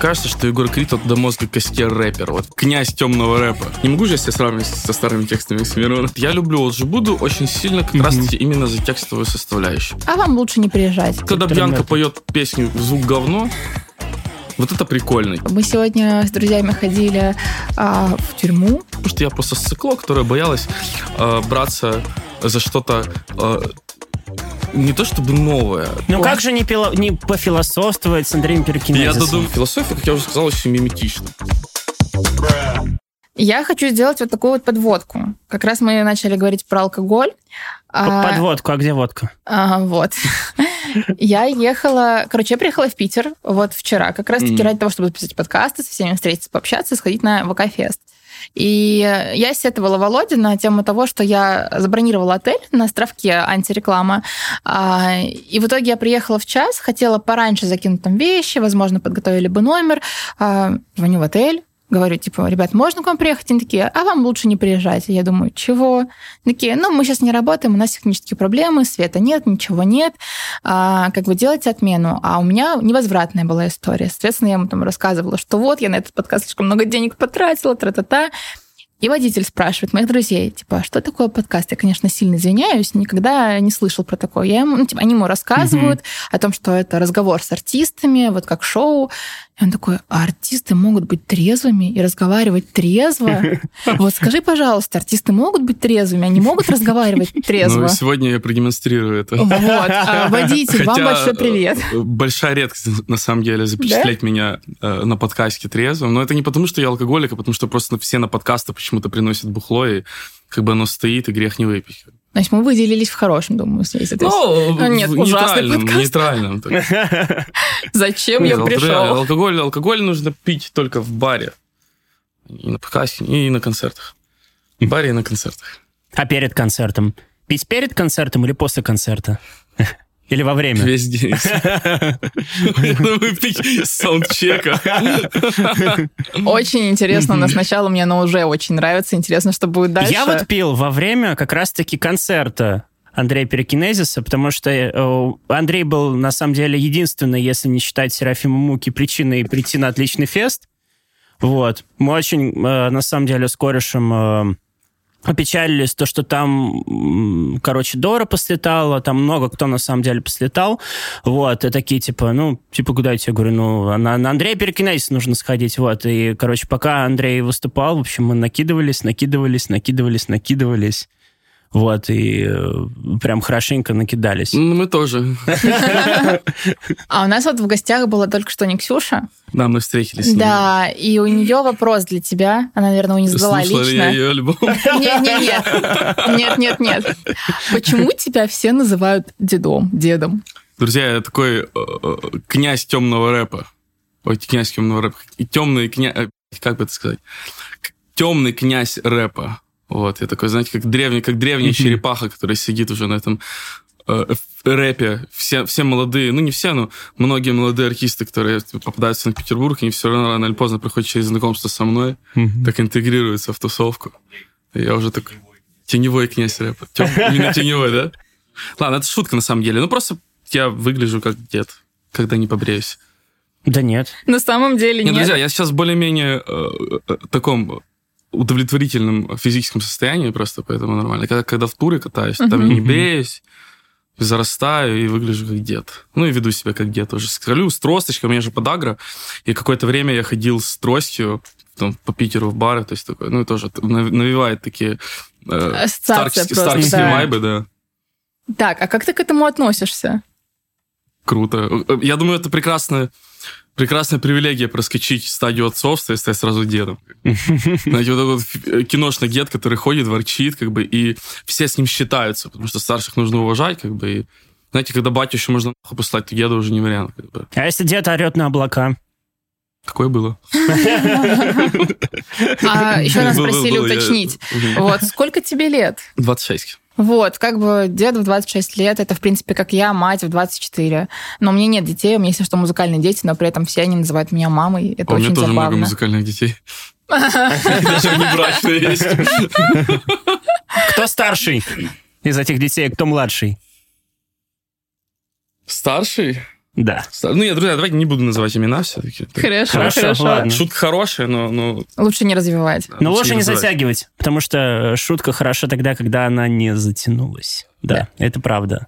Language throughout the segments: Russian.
Кажется, что Егор Крид до мозга костей рэпер. Вот князь темного рэпа. Не могу же я себя сравнивать со старыми текстами Оксимирона. Я люблю OG Budu очень сильно, как раз таки именно за текстовую составляющую. А вам лучше не приезжать. Когда Бьянка поет песню «Звук говно», вот это прикольно. Мы сегодня с друзьями ходили в тюрьму. Потому что я просто сыкло, которое боялось браться за что-то... Не то чтобы новое. Ну как же не пофилософствовать с Андреем Пирокинезисом? Я додумал философию, как я уже сказал, очень миметично. Я хочу сделать вот такую вот подводку. Как раз мы начали говорить про алкоголь. Подводку, а где водка? Вот. Я ехала... Короче, я приехала в Питер вот вчера, как раз-таки ради того, чтобы записать подкасты, со всеми встретиться, пообщаться, сходить на ВК-фест. И я сетовала Володе на тему того, что я забронировала отель на островке антиреклама. И в итоге я приехала в час, хотела пораньше закинуть там вещи, возможно, подготовили бы номер. Звоню в отель, говорю, типа, ребят, можно к вам приехать? Они такие, а вам лучше не приезжать. Я думаю, чего? Такие, ну, мы сейчас не работаем, у нас технические проблемы, света нет, ничего нет. Как вы делаете отмену? А у меня невозвратная была история. Соответственно, я ему там рассказывала, что вот, я на этот подкаст слишком много денег потратила, тра-та-та. И водитель спрашивает моих друзей, типа, что такое подкаст? Я, конечно, сильно извиняюсь, никогда не слышал про такое. Я ему, ну, типа, они ему рассказывают о том, что это разговор с артистами, вот как шоу. И он такой, а артисты могут быть трезвыми и разговаривать трезво? Вот скажи, пожалуйста, артисты могут быть трезвыми, они могут разговаривать трезво? Ну, сегодня я продемонстрирую это. Вот, водитель, вам большой привет. Большая редкость, на самом деле, запечатлеть меня на подкасте трезвым. Но это не потому, что я алкоголик, а потому, что просто все на подкасты почему-то приносят бухло, и как бы оно стоит, и грех не выпить. Значит, мы выделились в хорошем, думаю, связи. Ну, нет, нейтральном. Зачем я пришел? Алкоголь нужно пить только в баре. И на подкасте, и на концертах. В баре, и на концертах. А перед концертом? Пить перед концертом или после концерта? Или во время? Весь день. Я думаю, пить с саундчека. Очень интересно. Но сначала мне оно уже очень нравится. Интересно, что будет дальше. Я вот пил во время как раз-таки концерта Андрея Пирокинезиса, потому что Андрей был, на самом деле, единственной, если не считать Серафима Муки, причиной прийти на отличный фест. Вот. Мы очень, на самом деле, с корешем... Опечалились то, что там, короче, Дора послетала, там много кто на самом деле послетал, вот, и такие, типа, куда я тебе говорю, на Андрея Пирокинезиса нужно сходить, вот, и, короче, пока Андрей выступал, в общем, мы накидывались, вот, и прям хорошенько накидались. Ну, мы тоже. А у нас вот в гостях была только что не Ксюша. Да, мы встретились с ней. Да, и у нее вопрос для тебя. Она, наверное, у нее задала лично. Слушала я ее альбом? Нет. Почему тебя все называют дедом? Друзья, я такой князь темного рэпа. Ой, князь темного рэпа. И темный князь... Как бы это сказать? Темный князь рэпа. Вот, я такой, знаете, как древняя черепаха, которая сидит уже на этом рэпе. Все молодые, ну не все, но многие молодые артисты, которые попадают в Санкт-Петербург, они все равно рано или поздно проходят через знакомство со мной, так интегрируются в тусовку. И я уже такой теневой князь рэпа. Именно теневой, да? Ладно, это шутка на самом деле. Ну просто я выгляжу как дед, когда не побреюсь. Да нет. На самом деле нет. Друзья, я сейчас более-менее таком... удовлетворительном физическом состоянии просто, поэтому нормально. Когда в туре катаюсь, там я не бреюсь, зарастаю и выгляжу как дед. Ну и веду себя как дед уже. Скажу, с тросточкой, у меня же подагра, и какое-то время я ходил с тростью там, по Питеру в бары, то есть такое, ну и тоже навевает такие старческие вайбы, да. Так, а как ты к этому относишься? Круто. Я думаю, это прекрасная привилегия проскочить стадию отцовства и стать сразу дедом. Знаете, вот этот киношный дед, который ходит, ворчит, как бы, и все с ним считаются, потому что старших нужно уважать, как бы, и, знаете, когда батю еще можно нахуй послать, то деда уже не вариант. Как бы. А если дед орет на облака? Такое было. А еще нас просили уточнить. Вот, сколько тебе лет? 26. Вот, как бы дед в 26 лет, это, в принципе, как я, мать в 24. Но у меня нет детей, у меня, если что, музыкальные дети, но при этом все они называют меня мамой. Это очень забавно. У меня тоже много музыкальных детей. Даже внебрачные есть. Кто старший из этих детей, кто младший? Старший? Да. Ну, я, друзья, давайте не буду называть имена все-таки. Хорошо. Ладно. Шутка хорошая, но... Лучше не развивать. Но лучше не затягивать, потому что шутка хороша тогда, когда она не затянулась. Да. Это правда.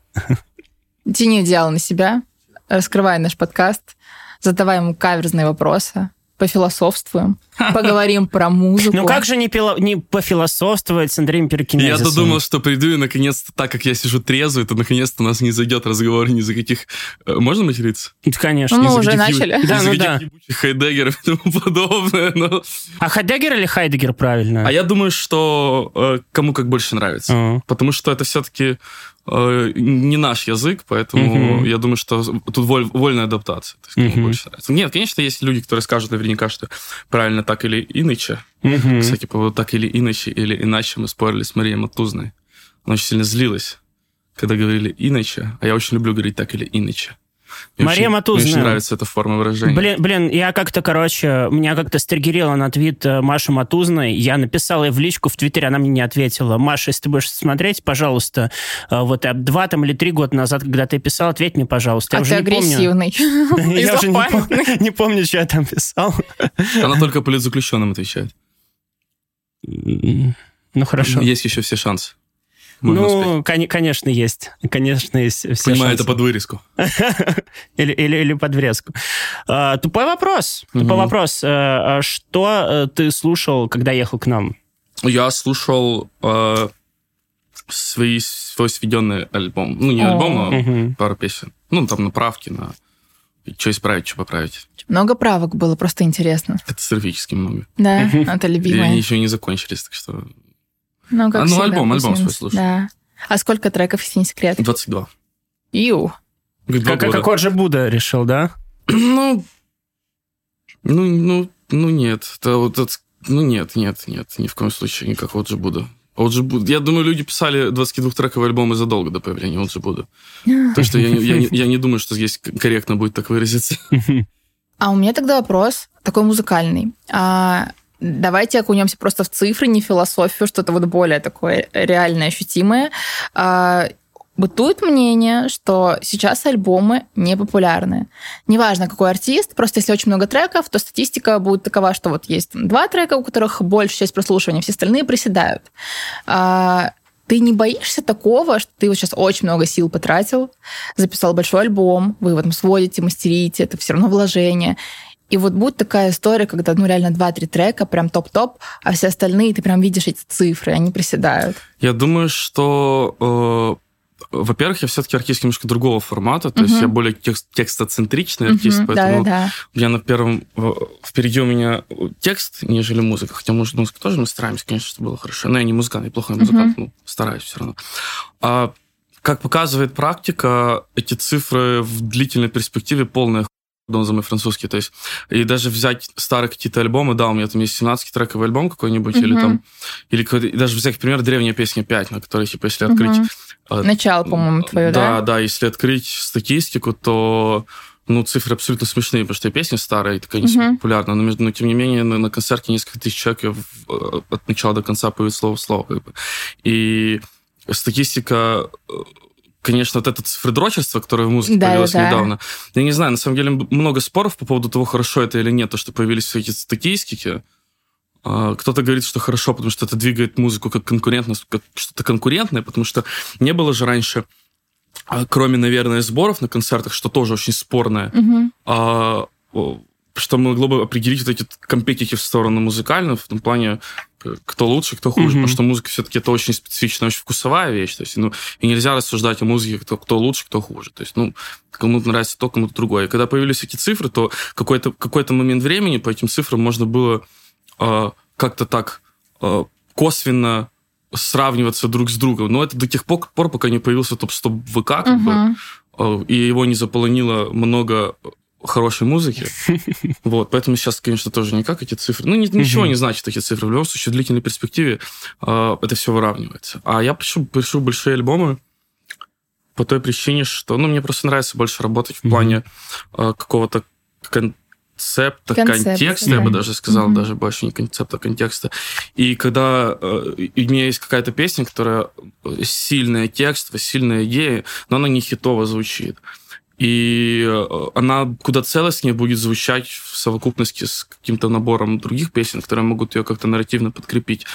Тяни идеал на себя, раскрывай наш подкаст, задавай ему каверзные вопросы, пофилософствуем, поговорим про музыку. Ну как же не пофилософствовать с Андреем Пирокинезисом? Я-то думал, что приду и наконец-то, так как я сижу трезвый, то наконец-то у нас не зайдет разговор ни за каких... Можно материться? Конечно. Ну, мы уже начали. Да. Ебучих хайдеггеров и тому подобное. Но... А хайдеггер или хайдеггер правильно? А я думаю, что кому как больше нравится. Потому что это все-таки... не наш язык, поэтому я думаю, что тут вольная адаптация. То есть, больше нравится. Нет, конечно, есть люди, которые скажут наверняка, что правильно так или иначе. Кстати, по поводу так или иначе мы спорили с Марией Матузной. Она очень сильно злилась, когда говорили иначе, а я очень люблю говорить так или иначе. Мария Матузная. Мне очень нравится эта форма выражения. Блин, я как-то, меня как-то стригерила на твит Маши Матузной. Я написал ей в личку в Твиттере, она мне не ответила. Маша, если ты будешь смотреть, пожалуйста, вот 2 или 3 года назад, когда ты писал, ответь мне, пожалуйста. Я уже не помню. Я уже не помню, что я там писал. Она только политзаключенным отвечает. Ну, хорошо. Есть еще все шансы. Ну, конечно, есть. Конечно, есть все шансы. Понимаю, это под вырезку. Или под врезку. Тупой вопрос. Что ты слушал, когда ехал к нам? Я слушал свой сведенный альбом. Ну, не альбом, но пару песен. Ну, там направки на... Что исправить, что поправить. Много правок было, просто интересно. Катастрофически много. Да, это любимое. И они еще не закончились, так что... Ну, как всегда, альбом свой слушай. Да. А сколько треков «Синь секретов»? 22. Иу. Как OG Buda решил, да? Нет, ни в коем случае, не как OG Buda. OG Buda. Я думаю, люди писали 22-трековые альбомы задолго до появления OG Buda. Так что я не думаю, что здесь корректно будет так выразиться. А у меня тогда вопрос такой музыкальный. Давайте окунемся просто в цифры, не в философию, что-то вот более такое реальное, ощутимое. Бытует мнение, что сейчас альбомы не популярны. Неважно, какой артист, просто если очень много треков, то статистика будет такова, что вот есть 2 трека, у которых большая часть прослушивания, все остальные приседают. Ты не боишься такого, что ты вот сейчас очень много сил потратил, записал большой альбом, вы в этом сводите, мастерите, это все равно вложение. И вот будет такая история, когда, реально 2-3 трека, прям топ-топ, а все остальные, ты прям видишь эти цифры, они приседают. Я думаю, что, во-первых, я все-таки артист немножко другого формата, то есть я более текстоцентричный артист, поэтому я на первом... Впереди у меня текст, нежели музыка, хотя, может, музыка тоже мы стараемся, конечно, чтобы было хорошо, но я не музыкант, я плохой музыкант, стараюсь все равно. А как показывает практика, эти цифры в длительной перспективе полная дом за мой французский, то есть, и даже взять старые какие-то альбомы, у меня там есть 17-трековый альбом какой-нибудь, или даже взять, например, древняя песня «Пять», на которой, если открыть... Начало, по-моему, твое, да? Да, если открыть статистику, то, цифры абсолютно смешные, потому что песня старая, и такая не популярна, но, тем не менее, на концерте несколько тысяч человек от начала до конца поют слово в слово, И статистика... Конечно, вот это цифродрочерство, которое в музыке появилось недавно. Я не знаю, на самом деле много споров по поводу того, хорошо это или нет, то, что появились все эти статистики. Кто-то говорит, что хорошо, потому что это двигает музыку как что-то конкурентное, потому что не было же раньше, кроме, наверное, сборов на концертах, что тоже очень спорное, что могло бы определить вот эти компетитив стороны музыкальные, в том плане, кто лучше, кто хуже, потому что музыка все-таки это очень специфичная, очень вкусовая вещь, то есть, и нельзя рассуждать о музыке, кто лучше, кто хуже, то есть, кому-то нравится то, кому-то другое. И когда появились эти цифры, то какой-то момент времени по этим цифрам можно было как-то так косвенно сравниваться друг с другом, но это до тех пор, пока не появился топ-100 ВК, и его не заполонило много... хорошей музыки. Поэтому сейчас, конечно, тоже никак эти цифры... ничего не значат эти цифры. В любом случае, в длительной перспективе это все выравнивается. А я пишу большие альбомы по той причине, что... мне просто нравится больше работать в плане какого-то концепта, контекста, я бы даже сказал, даже больше не концепта, а контекста. И когда у меня есть какая-то песня, которая сильная текст, сильная идея, но она не хитово звучит. и она куда целостнее будет звучать в совокупности с каким-то набором других песен, которые могут ее как-то нарративно подкрепить,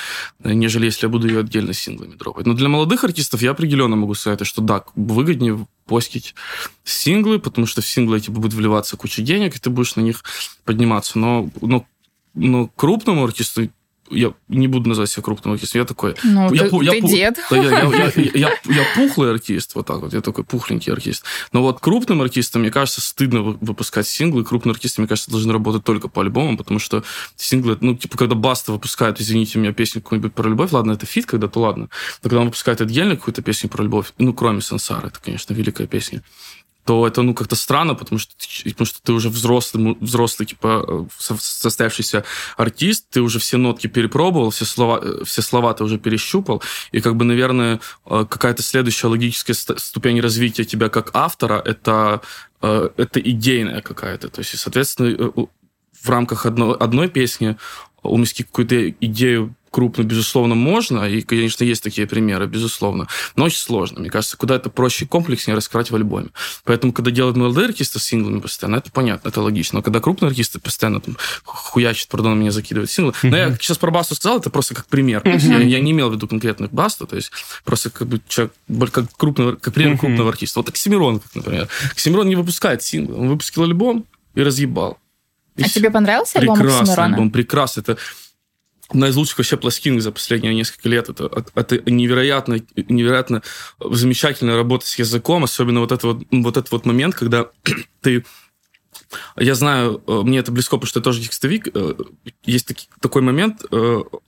нежели если я буду ее отдельно синглами дропать. Но для молодых артистов я определенно могу сказать, что да, выгоднее постить синглы, потому что в синглы тебе будет вливаться куча денег, и ты будешь на них подниматься. Но крупному артисту, я не буду называть себя крупным артистом, я такой... Ну, ты дед. Я пухлый артист, вот так вот, я такой пухленький артист. Но вот крупным артистам, мне кажется, стыдно выпускать синглы, крупные артисты, мне кажется, должны работать только по альбомам, потому что синглы, когда Баста выпускает, извините меня, песню какую-нибудь про любовь, ладно, это фит когда-то, ладно, но когда он выпускает отдельно какую-то песню про любовь, кроме Сансары, это, конечно, великая песня, то это, как-то странно, потому что ты уже взрослый, состоявшийся артист, ты уже все нотки перепробовал, все слова ты уже перещупал, и, наверное, какая-то следующая логическая ступень развития тебя как автора, это идейная какая-то. То есть, соответственно, в рамках одной песни уместить какую-то идею крупно, безусловно, можно, и, конечно, есть такие примеры, безусловно, но очень сложно. Мне кажется, куда это проще и комплекснее раскрывать в альбоме. Поэтому, когда делают молодые артисты с синглами постоянно, это понятно, это логично. Но когда крупные артисты постоянно хуячат, меня закидывают синглы. Но я сейчас про Басту сказал, это просто как пример. То есть я не имел в виду конкретных Басту, то есть просто человек, как пример крупного артиста. Вот Оксимирон, например. Оксимирон не выпускает синглы, он выпускал альбом и разъебал. И тебе понравился альбом Оксимирона? Прекрасный альбом, прекрасный. Это одна из лучших вообще пластинок за последние несколько лет. Это невероятно замечательная работа с языком, особенно вот этот момент, когда ты... Я знаю, мне это близко, потому что я тоже текстовик. Есть такой момент,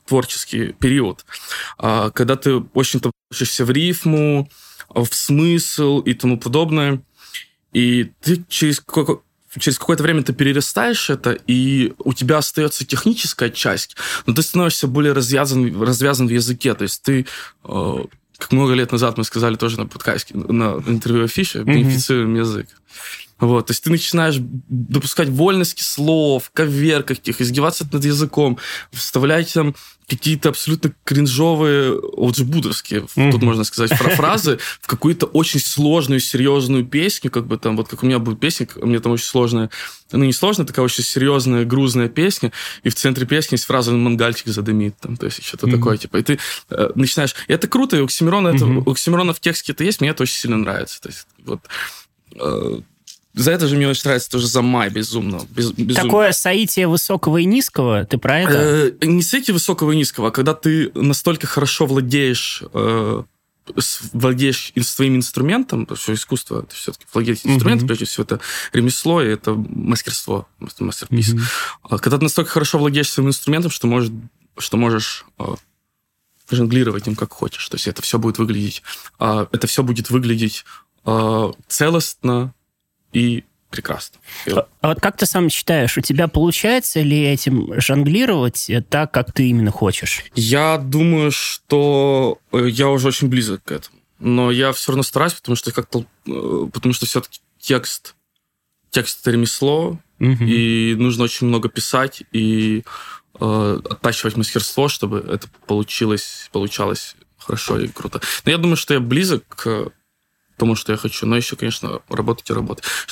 творческий период, когда ты очень-то учишься в рифму, в смысл и тому подобное, и ты через какое-то время ты перерастаешь это, и у тебя остается техническая часть, но ты становишься более развязан в языке. То есть ты, как много лет назад мы сказали тоже на подкасте, на интервью Афиша, бенефицируем язык. Вот, то есть ты начинаешь допускать вольности слов, кавер каких-то, издеваться над языком, вставлять там какие-то абсолютно кринжовые, оджбудовские, тут можно сказать, фразы в какую-то очень сложную, серьезную песню, как у меня будет песня, у меня там очень сложная, не сложная, такая очень серьезная, грузная песня, и в центре песни есть фраза «мангальчик задымит», там, то есть что-то такое, и ты начинаешь... И это круто, и у Оксимирона в тексте это есть, мне это очень сильно нравится, то есть вот... За это же мне очень нравится тоже за май безумно. Такое соитие высокого и низкого, ты про это? Не соитие высокого и низкого, а когда ты настолько хорошо владеешь своим инструментом, потому что искусство, это все-таки владеть инструментом, прежде всего, это ремесло, и это мастерство, мастер-пис. Когда ты настолько хорошо владеешь своим инструментом, что можешь... жонглировать им как хочешь. То есть это все будет выглядеть целостно, и прекрасно. А вот как ты сам считаешь, у тебя получается ли этим жонглировать так, как ты именно хочешь? Я думаю, что я уже очень близок к этому. Но я все равно стараюсь, потому что все-таки текст это ремесло, и нужно очень много писать и оттачивать мастерство, чтобы это получалось хорошо и круто. Но я думаю, что я близок к тому, что я хочу, но еще, конечно, работать. Что,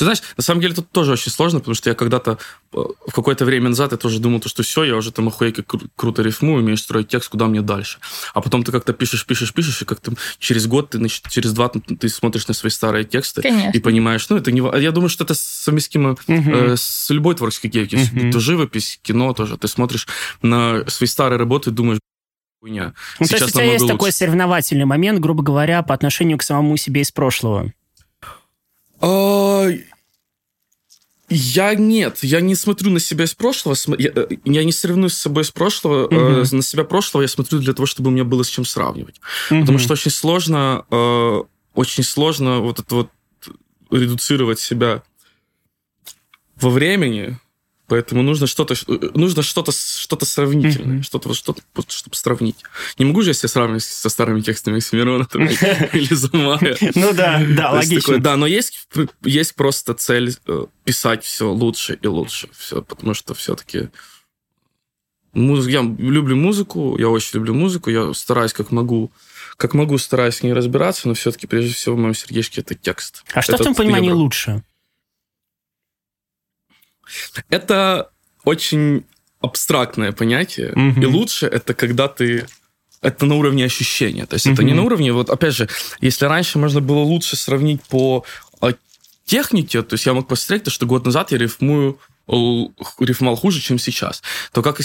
знаешь, на самом деле тут тоже очень сложно, потому что я когда-то, в какое-то время назад, я тоже думал, что все, я уже там охуеть круто рифмую, умею строить текст, куда мне дальше. А потом ты как-то пишешь, и как-то через год, через два ты смотришь на свои старые тексты, конечно, и понимаешь, это не... Я думаю, что это совместимо с любой творческой деятельностью. Это живопись, кино тоже. Ты смотришь на свои старые работы и думаешь, хуйня. Ну, то есть у тебя есть такой соревновательный момент, грубо говоря, по отношению к самому себе из прошлого? Я не смотрю на себя из прошлого, я не соревнуюсь с собой из прошлого, на себя прошлого я смотрю для того, чтобы у меня было с чем сравнивать. Потому что очень сложно вот редуцировать себя во времени. Поэтому нужно что-то сравнительное, чтобы сравнить. Не могу же я себя сравнивать со старыми текстами Оксимирона или Замая. Ну да, логично. Да, но есть просто цель писать все лучше и лучше. Потому что все-таки я люблю музыку, я стараюсь стараюсь с ней разбираться, но все-таки прежде всего в моем сердечке это текст. А что в твоем понимании лучше? Это очень абстрактное понятие. Mm-hmm. И лучше это когда ты... Это на уровне ощущения. То есть mm-hmm. это не на уровне... Вот опять же, если раньше можно было лучше сравнить по технике, то есть я мог посмотреть, что год назад я рифмал хуже, чем сейчас. Так как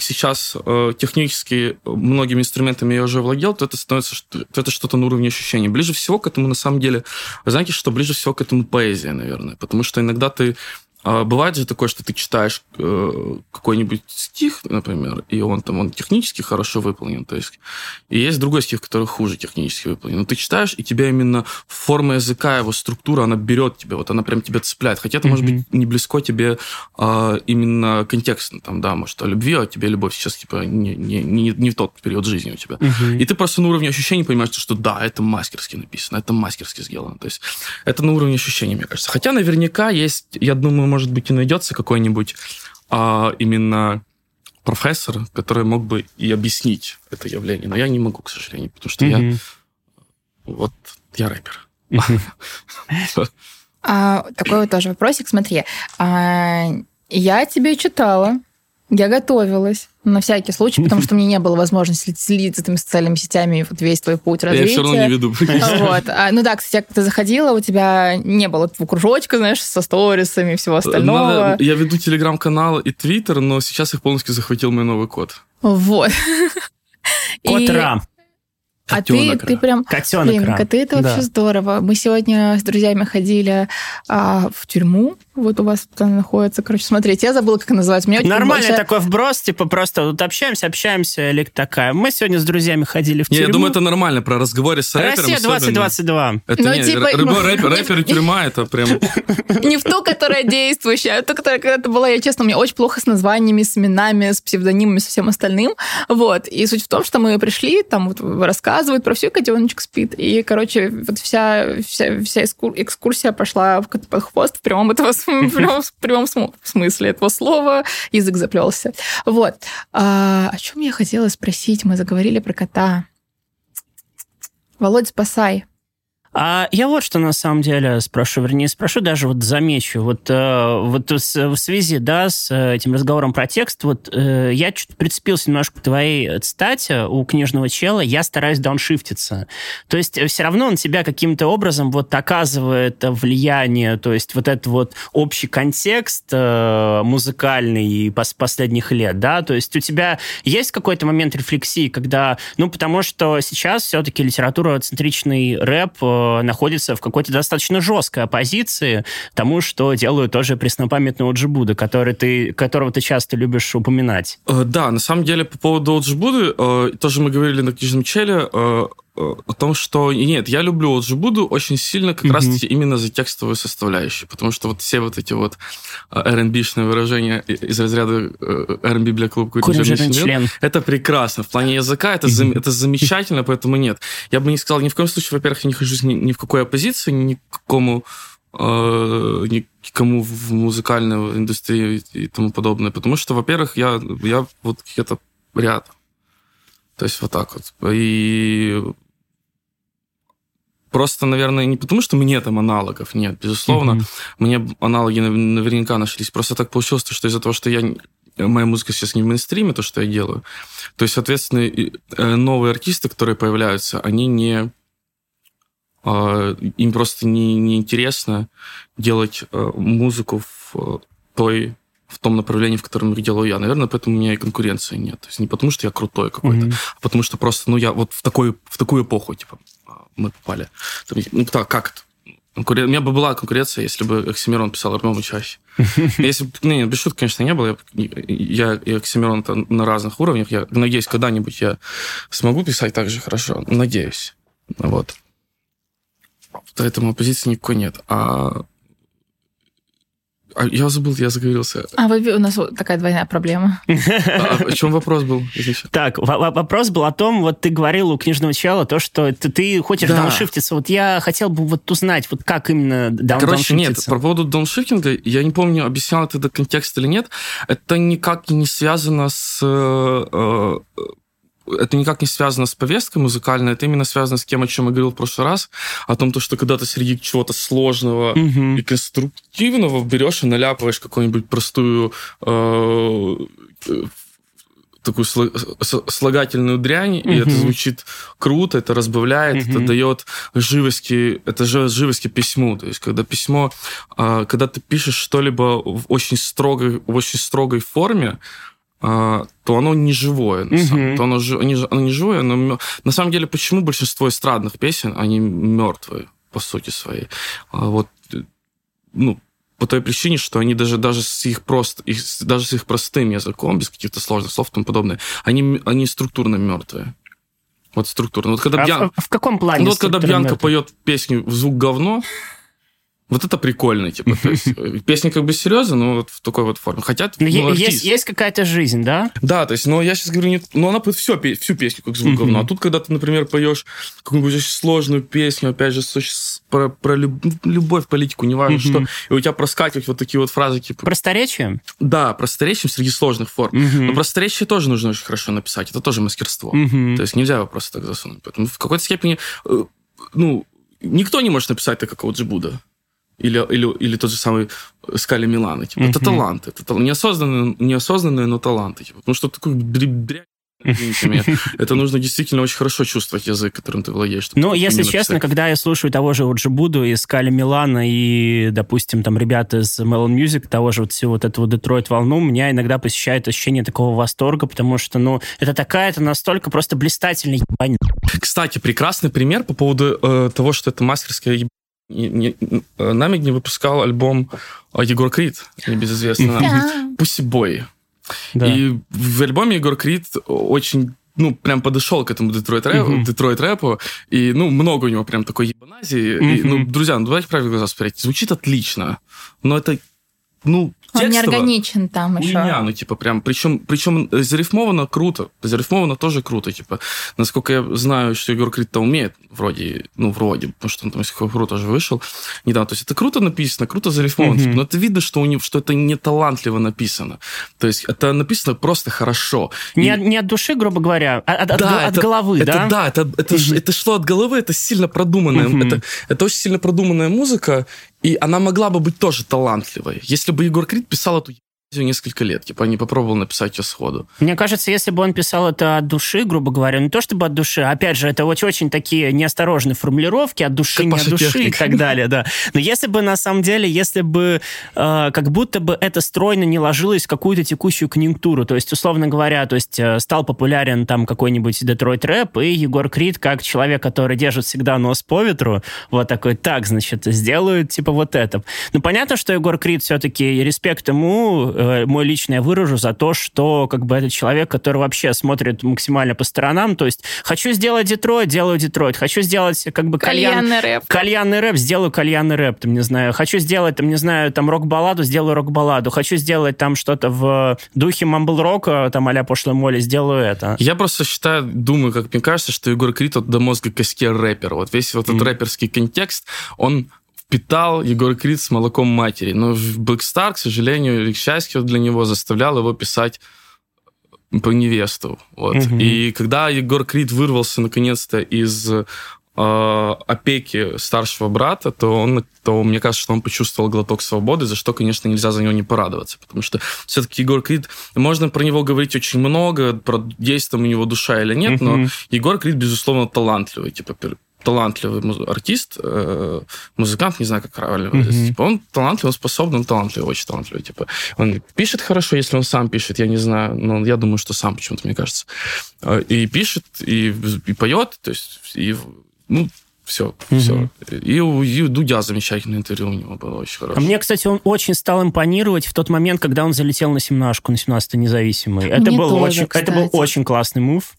сейчас технически многими инструментами я уже овладел, то это становится это что-то на уровне ощущений. Ближе всего к этому, на самом деле, знаете, что ближе всего к этому поэзия, наверное. Потому что иногда ты... Бывает же такое, что ты читаешь какой-нибудь стих, например, и он технически хорошо выполнен. То есть, и есть другой стих, который хуже технически выполнен. Но ты читаешь, и тебя именно форма языка, его структура, она берет тебя, вот она прям тебя цепляет. Хотя это, mm-hmm. может быть, не близко тебе именно контекстно, там, да, может, о любви, а тебе любовь сейчас типа не в тот период жизни у тебя. Mm-hmm. И ты просто на уровне ощущений понимаешь, что да, это мастерски написано, это мастерски сделано. То есть это на уровне ощущений, мне кажется. Хотя наверняка есть, я думаю, может быть, и найдется какой-нибудь именно профессор, который мог бы и объяснить это явление. Но я не могу, к сожалению, потому что mm-hmm. я рэпер. Mm-hmm. Такой вот тоже вопросик, смотри. Я тебе читала, я готовилась на всякий случай, потому что мне не было возможности следить за этими социальными сетями, вот весь твой путь развития. Я все равно не веду. Ну да, кстати, когда ты заходила, у тебя не было кружочка, знаешь, со сторисами и всего остального. Я веду телеграм-канал и твиттер, но сейчас их полностью захватил мой новый кот. Вот. Кот Рам. А ты прям... Котенок. Это вообще здорово. Мы сегодня с друзьями ходили в тюрьму. Вот у вас там находится... Короче, смотрите, я забыла, как называется. Нормальный такой вброс, типа просто вот общаемся, или такая. Мы сегодня с друзьями ходили в тюрьму. Я думаю, это нормально, про разговоры с рэпером. Россия 2022. Это рэпер и тюрьма, это прям... Не в ту, которая действующая, а в ту, которая когда-то была. Я, честно, мне очень плохо с названиями, с именами, с псевдонимами, со всем остальным. Вот. И суть в том, что мы пришли, там вот рассказывают про все, котеночек спит. И, короче, вот вся экскурсия пошла под хвост в прямом этого в прямом смысле этого слова. Язык заплелся. Вот. О чем я хотела спросить? Мы заговорили про кота. Володь, спасай. Я вот что на самом деле спрошу, даже вот замечу. Вот в связи, да, с этим разговором про текст, я чуть прицепился немножко к твоей цитате у книжного чела «Я стараюсь дауншифтиться». То есть все равно он тебя каким-то образом оказывает влияние, то есть этот общий контекст музыкальный последних лет, да, то есть у тебя есть какой-то момент рефлексии, когда, потому что сейчас все-таки литературоцентричный рэп находится в какой-то достаточно жесткой оппозиции тому, что делают тоже преснопамятный OG Buda, которого ты часто любишь упоминать. Да, на самом деле по поводу OG Buda тоже мы говорили на книжном челе о том, что... Нет, я люблю OG Buda очень сильно как раз-таки именно за текстовую составляющую, потому что все эти R&B-шные выражения из разряда R&B Black Club, это прекрасно. В плане языка это замечательно, поэтому нет. Я бы не сказал ни в коем случае, во-первых, я не хожу ни в какой оппозиции, никому в музыкальной индустрии и тому подобное, потому что, во-первых, я где-то рядом. То есть так. И просто, наверное, не потому, что мне там аналогов нет, безусловно. Mm-hmm. Мне аналоги наверняка нашлись. Просто так получилось, что из-за того, что моя музыка сейчас не в мейнстриме, то, что я делаю, то есть, соответственно, новые артисты, которые появляются, они им просто не интересно делать музыку в том направлении, в котором их делаю я. Наверное, поэтому у меня и конкуренции нет. То есть не потому, что я крутой какой-то, а потому что просто, я в такую эпоху, мы попали. У меня бы была конкуренция, если бы Оксимирон писал альбомы чаще. Если бы... без шуток, конечно, не было. Я и Оксимирон на разных уровнях. Я надеюсь, когда-нибудь я смогу писать так же хорошо. Надеюсь. Поэтому оппозиции никакой нет. Я забыл, я заговорился. У нас такая двойная проблема. О чем вопрос был? Так, вопрос был о том, ты говорил у книжного чела, то, что ты хочешь дауншифтиться. Я хотел бы узнать, как именно дауншифтиться. Короче, нет, по поводу дауншифтинга, я не помню, объяснял это контекст или нет, это никак не связано с это никак не связано с повесткой музыкальной, это именно связано с тем, о чем я говорил в прошлый раз, о том, что когда ты среди чего-то сложного и конструктивного берешь и наляпываешь какую-нибудь простую такую слагательную дрянь, и это звучит круто, это разбавляет, это дает живости, это живости письму. То есть, когда письмо, когда ты пишешь что-либо в очень строгой форме, то оно не живое. Оно не живое, но на самом деле, почему большинство эстрадных песен, они мертвые, по сути своей? Вот, ну, по той причине, что они даже с их простым языком, без каких-то сложных слов и тому подобное, они структурно мертвые. Вот структурно. Вот когда в каком плане? Ну, вот когда Бьянка поет песню в «Звук говно», вот это прикольно, типа. То есть песня как бы серьезная, но вот в такой вот форме. Хотя, есть какая-то жизнь, да? Да, то есть, но я сейчас говорю, она поет всю песню как «Звук говно». А тут, когда ты, например, поешь какую-нибудь очень сложную песню, опять же, про любовь, политику, неважно что, и у тебя проскакивают вот такие вот фразы, типа... Просторечием? Да, просторечием среди сложных форм. Но просторечие тоже нужно очень хорошо написать, это тоже мастерство. То есть нельзя его просто так засунуть. Поэтому в какой-то степени, ну, никто не может написать так, как OG Buda. Или тот же самый Скали Милана. Типа, это таланты. Это неосознанные, но таланты. Типа, потому что такой дрянь, извините меня, это нужно действительно очень хорошо чувствовать язык, которым ты владеешь. Ну, если честно, когда я слушаю того же OG Budu и Скали Милана, и, допустим, там ребята из Melon Music, того же вот всего вот этого Детройт волну, меня иногда посещает ощущение такого восторга, потому что, ну, это настолько просто блистательная ебань. Кстати, прекрасный пример по поводу того, что это мастерская ебань. Намиг не выпускал альбом Егор Крид, небезызвестный, «Пусси-бой». Да. И в альбоме Егор Крид очень, ну, прям подошел к этому Детройт рэпу, и, ну, много у него прям такой ебаназии. И, ну, друзья, давайте правильно глаза смотреть. Звучит отлично, но это, ну, текстово. Он неорганичен там еще. Причем зарифмовано круто. Зарифмовано тоже круто, типа. Насколько я знаю, что Егор Крид-то умеет, вроде, потому что он там из Хохру тоже вышел. Недавно. То есть это круто написано, круто зарифмовано. Типа, но это видно, что это не талантливо написано. То есть это написано просто хорошо. Не от души, грубо говоря, от головы, да? Да, это шло от головы, это сильно продуманная. Это очень сильно продуманная музыка, и она могла бы быть тоже талантливой, если бы Егор Крид писал эту ебанью несколько лет, типа, не попробовал написать ее сходу. Мне кажется, если бы он писал это от души, грубо говоря, не то чтобы от души, опять же, это очень такие неосторожные формулировки, от души, не от души и так далее, да. Но если бы, на самом деле, как будто бы это стройно не ложилось в какую-то текущую конъюнктуру, то есть, условно говоря, стал популярен там какой-нибудь Детройт рэп, и Егор Крид, как человек, который держит всегда нос по ветру, вот такой, сделают, типа, вот это. Ну, понятно, что Егор Крид все-таки, респект ему, мой личный я выражу за то, что как бы это человек, который вообще смотрит максимально по сторонам, то есть хочу сделать Детройт, делаю Детройт, хочу сделать как бы кальянный рэп, сделаю кальянный рэп, там, не знаю, хочу сделать, там, не знаю, там, рок-балладу, сделаю рок-балладу, хочу сделать там что-то в духе мамбл-рока, там, а-ля пошлой моли, сделаю это. Я просто думаю, как мне кажется, что Егор Крид до мозга костей рэпер, вот весь вот этот рэперский контекст, он питал Егор Крид с молоком матери. Но Black Star, к сожалению, или к счастью для него, заставлял его писать про невесту. Вот. И когда Егор Крид вырвался наконец-то из опеки старшего брата, то мне кажется, что он почувствовал глоток свободы, за что, конечно, нельзя за него не порадоваться, потому что все-таки Егор Крид, можно про него говорить очень много, про есть там у него душа или нет, но Егор Крид, безусловно, талантливый, типа, талантливый артист, музыкант, не знаю, как правильно выразить. Типа, он талантливый, он способный, он талантливый, очень талантливый. Типа, он пишет хорошо, если он сам пишет, я не знаю, но я думаю, что сам почему-то, мне кажется. И пишет, и поет, то есть, все. И Дудя замечательное интервью у него было очень хорошее. А мне, кстати, он очень стал импонировать в тот момент, когда он залетел на 17-ку, на 17-й независимый. Это был очень классный мув.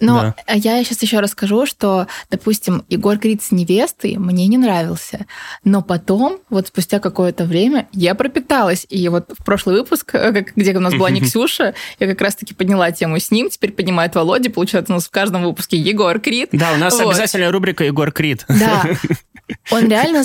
Но да. Я сейчас еще расскажу, что, допустим, Егор Крид с невестой мне не нравился. Но потом, вот спустя какое-то время, я пропиталась. И вот в прошлый выпуск, где у нас была Никсюша, я как раз-таки подняла тему с ним, теперь поднимает Володя, получается у нас в каждом выпуске Егор Крид. Да, у нас обязательная рубрика «Егор Крид». Да, он реально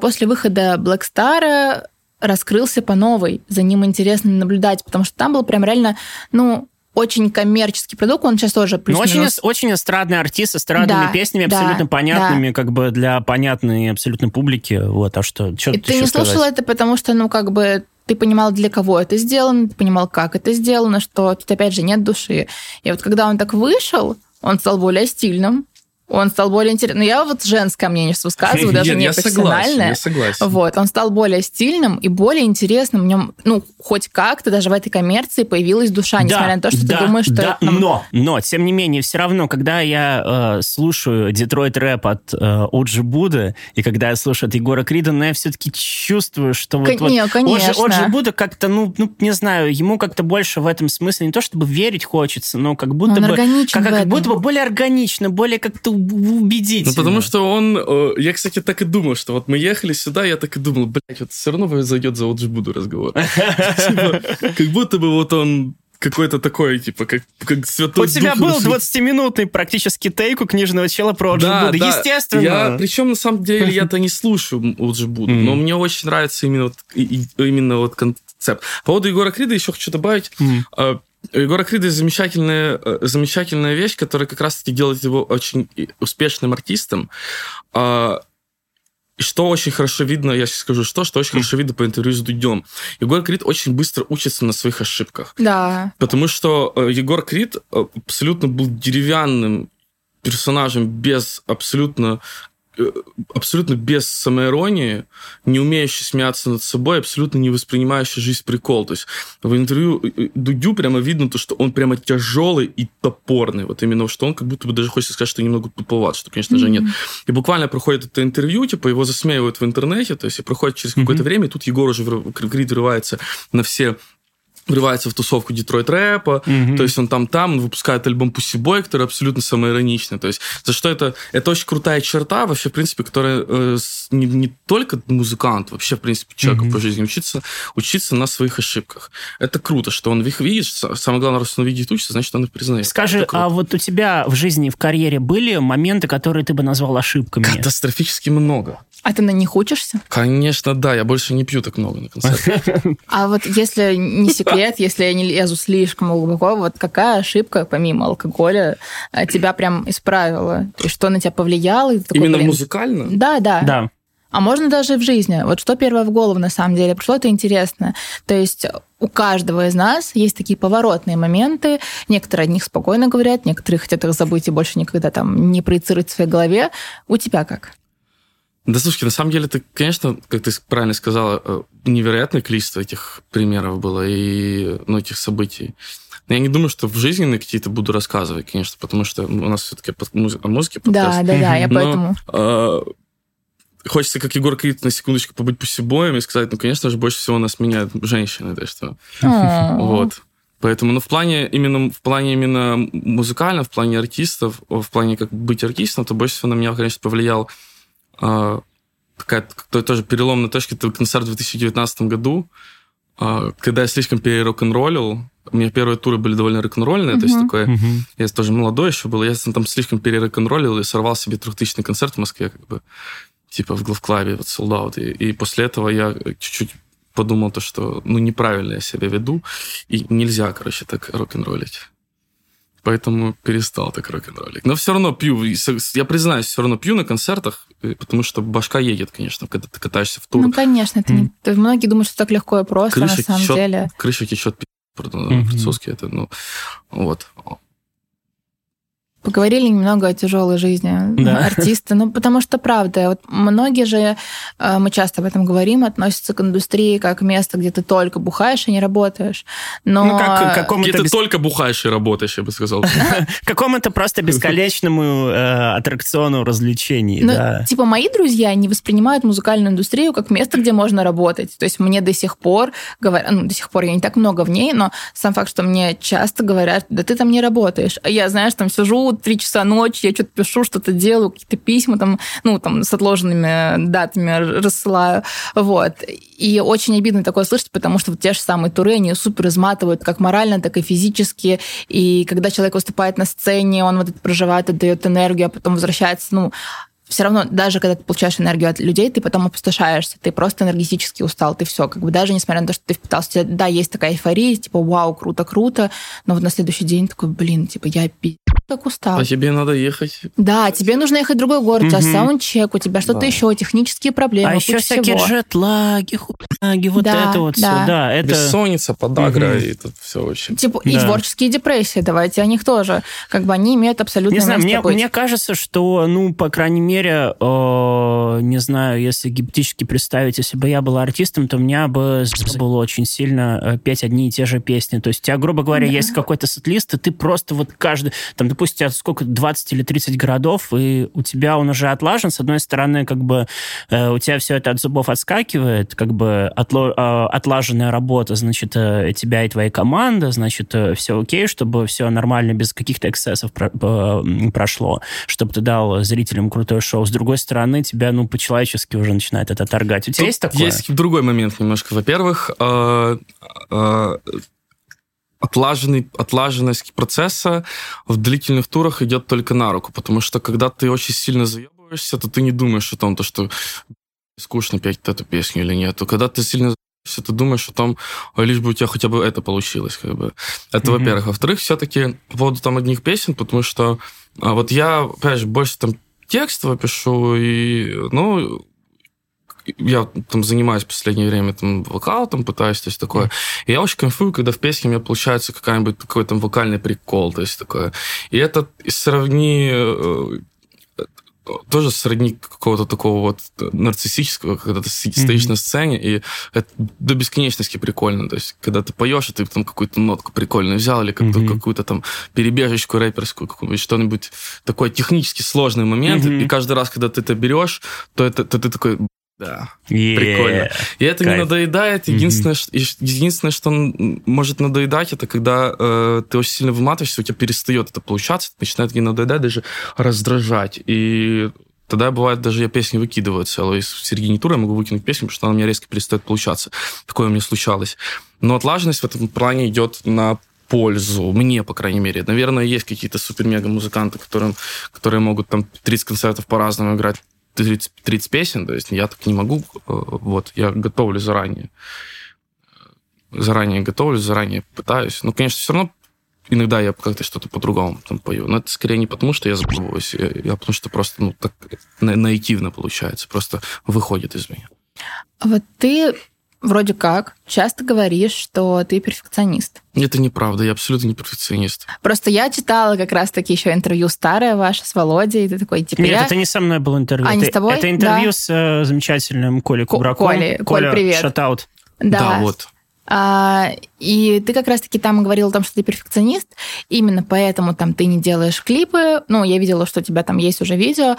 после выхода Black Star раскрылся по новой. За ним интересно наблюдать, потому что там был прям реально, ну... очень коммерческий продукт, он сейчас тоже плюс-минус. Ну, очень эстрадный артист, эстрадными песнями, абсолютно понятными, как бы для понятной абсолютно публики. Вот, а что ты не слушал сказать? Это, потому что, ты понимал, для кого это сделано, ты понимал, как это сделано, что тут, опять же, нет души. И вот когда он так вышел, он стал более стильным, он стал более интересным. Ну, я вот женское мнение сейчас высказываю, даже не профессиональное. Я согласен. Вот, он стал более стильным и более интересным. В нем, хоть как-то даже в этой коммерции появилась душа, несмотря на то, что ты думаешь, что... Но, тем не менее, все равно, когда я слушаю Детройт рэп от OG Buda, и когда я слушаю от Егора Крида, я все-таки чувствую, что OG Buda как-то, не знаю, ему как-то больше в этом смысле не то, чтобы верить хочется, но как будто бы... Как будто бы более органично, более как-то убедительно. Потому что он... Я, кстати, так и думал, что вот мы ехали сюда, я так и думал, все равно зайдет за OG Buda разговор. Как будто бы вот он какой-то такой, как святой. У тебя был 20-минутный практически тейк у книжного чела про OG Buda, естественно. Причем, на самом деле, я-то не слушаю OG Buda, но мне очень нравится именно вот концепт. По поводу Егора Крида еще хочу добавить... Егора Крида замечательная вещь, которая как раз-таки делает его очень успешным артистом. Что очень хорошо видно, я сейчас скажу, что очень хорошо видно по интервью с Дудем. Егор Крид очень быстро учится на своих ошибках. Да. Потому что Егор Крид абсолютно был деревянным персонажем, абсолютно без самоиронии, не умеющий смеяться над собой, абсолютно не воспринимающий жизнь прикол. То есть в интервью Дудю прямо видно то, что он прямо тяжелый и топорный. Вот именно, что он как будто бы даже хочется сказать, что немного туповат, что, конечно же, нет. И буквально проходит это интервью, его засмеивают в интернете, то есть и проходит через какое-то время, и тут Егор уже Крид врывается в тусовку Детройт рэпа, то есть он он выпускает альбом «Пусси-бой», который абсолютно самоироничный, то есть за что это очень крутая черта вообще, в принципе, которая не только музыкант, вообще, в принципе, человеку по жизни учиться на своих ошибках. Это круто, что он их видит, самое главное, раз он видит, учится, значит, он их признает. Скажи, а вот у тебя в жизни, в карьере были моменты, которые ты бы назвал ошибками? Катастрофически много. А ты на них учишься? Конечно, да. Я больше не пью так много на концертах. А вот если не секрет, если я не лезу слишком глубоко, вот какая ошибка, помимо алкоголя, тебя прям исправила? И что на тебя повлияло? Именно музыкально? Да. А можно даже в жизни. Вот что первое в голову, на самом деле, пришло, это интересно. То есть у каждого из нас есть такие поворотные моменты. Некоторые о них спокойно говорят, некоторые хотят их забыть и больше никогда не проецировать в своей голове. У тебя как? Да, слушай, на самом деле, ты, конечно, как ты правильно сказала, невероятное количество этих примеров было и этих событий. Но я не думаю, что в жизни какие-то буду рассказывать, конечно, потому что у нас все-таки о музыке подкаст. Да, я поэтому... Хочется, как Егор Крид, на секундочку побыть пусибоем и сказать, конечно же, больше всего нас меняют женщины, да что. Вот. Поэтому, в плане именно музыкального, в плане артистов, в плане как быть артистом, то больше всего на меня, конечно, повлиял такая тоже переломная точка, это концерт в 2019 году, когда я слишком перерок-н-роллил. У меня первые туры были довольно рок-н-ролльные, то есть такое... Я тоже молодой еще был, я там слишком перерок-н-роллил и сорвал себе 3000-й концерт в Москве, в Главклабе, sold out. И после этого я чуть-чуть подумал, что неправильно я себя веду, и нельзя, так рок-н-роллить. Поэтому перестал так рок-н-роллить. Но все равно пью. Я признаюсь, все равно пью на концертах, потому что башка едет, конечно, когда ты катаешься в тур. Конечно. Многие думают, что так легко и просто, крыша на самом деле. Крыша течет, французский это, вот. Поговорили немного о тяжелой жизни артиста, потому что, правда, вот многие же, мы часто об этом говорим, относятся к индустрии как к месту, где ты только бухаешь и не работаешь. Но... Где ты только бухаешь и работаешь, я бы сказал. Какому-то просто бесконечному аттракциону развлечений. Мои друзья не воспринимают музыкальную индустрию как место, где можно работать. То есть мне до сих пор говорят, я не так много в ней, но сам факт, что мне часто говорят, ты там не работаешь. А я, там сижу 3 часа ночи, я что-то пишу, что-то делаю, какие-то письма с отложенными датами рассылаю. Вот. И очень обидно такое слышать, потому что те же самые туры, они супер изматывают как морально, так и физически. И когда человек выступает на сцене, он проживает, отдает энергию, а потом возвращается, все равно, даже когда ты получаешь энергию от людей, ты потом опустошаешься, ты просто энергетически устал, ты все, как бы даже несмотря на то, что ты впитался, да, есть такая эйфория, типа, вау, круто, но вот на следующий день такой, блин, типа, я как устал. А тебе надо ехать. Да, тебе нужно ехать в другой город, у тебя саундчек, у тебя что-то еще, технические проблемы, а еще всякие джетлаги, хуйнаги, вот это вот все, да, это... Бессонница, подагра, и тут все вообще. Типа, и творческие депрессии, давайте о них тоже, как бы они имеют абсолютно место быть. Не знаю, мне кажется, что, ну, по крайней мере, не знаю, если гипотетически представить, если бы я была артистом, то у меня бы было очень сильно петь одни и те же песни. То есть у тебя, грубо говоря, есть какой-то сет-лист, и ты просто вот каждый... Там, допустим, у тебя сколько, 20 или 30 городов, и у тебя он уже отлажен. С одной стороны, как бы у тебя все это от зубов отскакивает, как бы отлаженная работа, значит, тебя и твоя команда, значит, все окей, чтобы все нормально, без каких-то эксцессов прошло, чтобы ты дал зрителям крутое шоу. С другой стороны, тебя, ну, по-человечески уже начинает это торгать. У тебя есть такое? Есть другой момент немножко. Во-первых, отлаженность процесса в длительных турах идет только на руку, потому что, когда ты очень сильно заебываешься, то ты не думаешь о том, что скучно петь эту песню или нет. Когда ты сильно заебываешься, ты думаешь о том, лишь бы у тебя хотя бы это получилось. Как бы. Это во-первых. Во-вторых, все-таки по поводу там одних песен, потому что вот я, опять же, больше там текстово пишу, и, ну, я там занимаюсь в последнее время там вокалом, пытаюсь, то есть такое. И я очень кайфую, когда в песне у меня получается какой-нибудь такой там вокальный прикол, то есть такое. И это тоже сродни какого-то такого вот нарциссического, когда ты стоишь на сцене, и это до бесконечности прикольно. То есть, когда ты поешь, и ты там какую-то нотку прикольную взял, или какую-то там перебежечку рэперскую, какую-нибудь, что-нибудь такой технически сложный момент, и каждый раз, когда ты это берешь, то ты такой... Да, прикольно. И это не надоедает. Единственное, что может надоедать, это когда ты очень сильно выматываешься, у тебя перестает это получаться, это начинает не надоедать, даже раздражать. И тогда бывает, даже я песни выкидываю целую. В середине тура я могу выкинуть песню, потому что она у меня резко перестает получаться. Такое у меня случалось. Но отлаженность в этом плане идет на пользу. Мне, по крайней мере. Наверное, есть какие-то супер-мега-музыканты, которые могут там 30 концертов по-разному играть. 30 песен, то есть я так не могу. Вот, я готовлю заранее. Заранее готовлю, заранее пытаюсь. Ну, конечно, все равно иногда я как-то что-то по-другому там пою. Но это скорее не потому, что я забываюсь, а потому что просто, ну, так наитивно получается. Просто выходит из меня. Вот ты вроде как часто говоришь, что ты перфекционист. Это неправда, я абсолютно не перфекционист. Просто я читала как раз-таки еще интервью старое ваше с Володей, и ты такой, типа... Нет, это не со мной было интервью. А не с тобой? Это интервью с замечательным Колей Кубраком. Коля, привет. Шатаут. Да, вот. И ты как раз-таки там говорил о том, что ты перфекционист, именно поэтому там ты не делаешь клипы, ну, я видела, что у тебя там есть уже видео,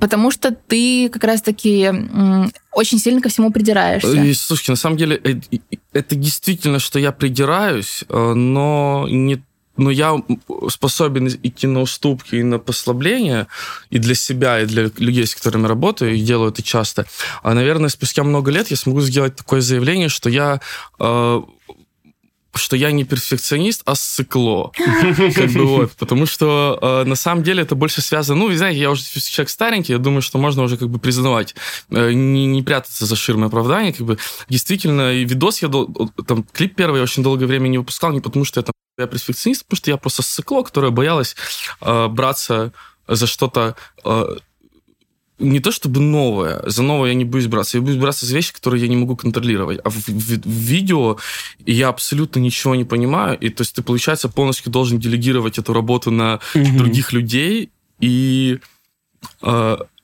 потому что ты как раз-таки очень сильно ко всему придираешься. Слушайте, на самом деле, это действительно, что я придираюсь, но я способен идти на уступки и на послабления и для себя, и для людей, с которыми работаю, и делаю это часто. А, наверное, спустя много лет я смогу сделать такое заявление, что я не перфекционист, а сыкло. Как бы вот. Потому что на самом деле это больше связано... Ну, вы знаете, я уже человек старенький, я думаю, что можно уже как бы признавать, не прятаться за ширмой оправдания. Как бы. Действительно, и видос я... Там, клип первый я очень долгое время не выпускал, не потому что я перфекционист, потому что я просто сыкло, которое боялось браться за что-то... Не то чтобы новое. За новое я не боюсь браться. Я боюсь браться за вещи, которые я не могу контролировать. А в видео я абсолютно ничего не понимаю. И то есть ты, получается, полностью должен делегировать эту работу на других людей. И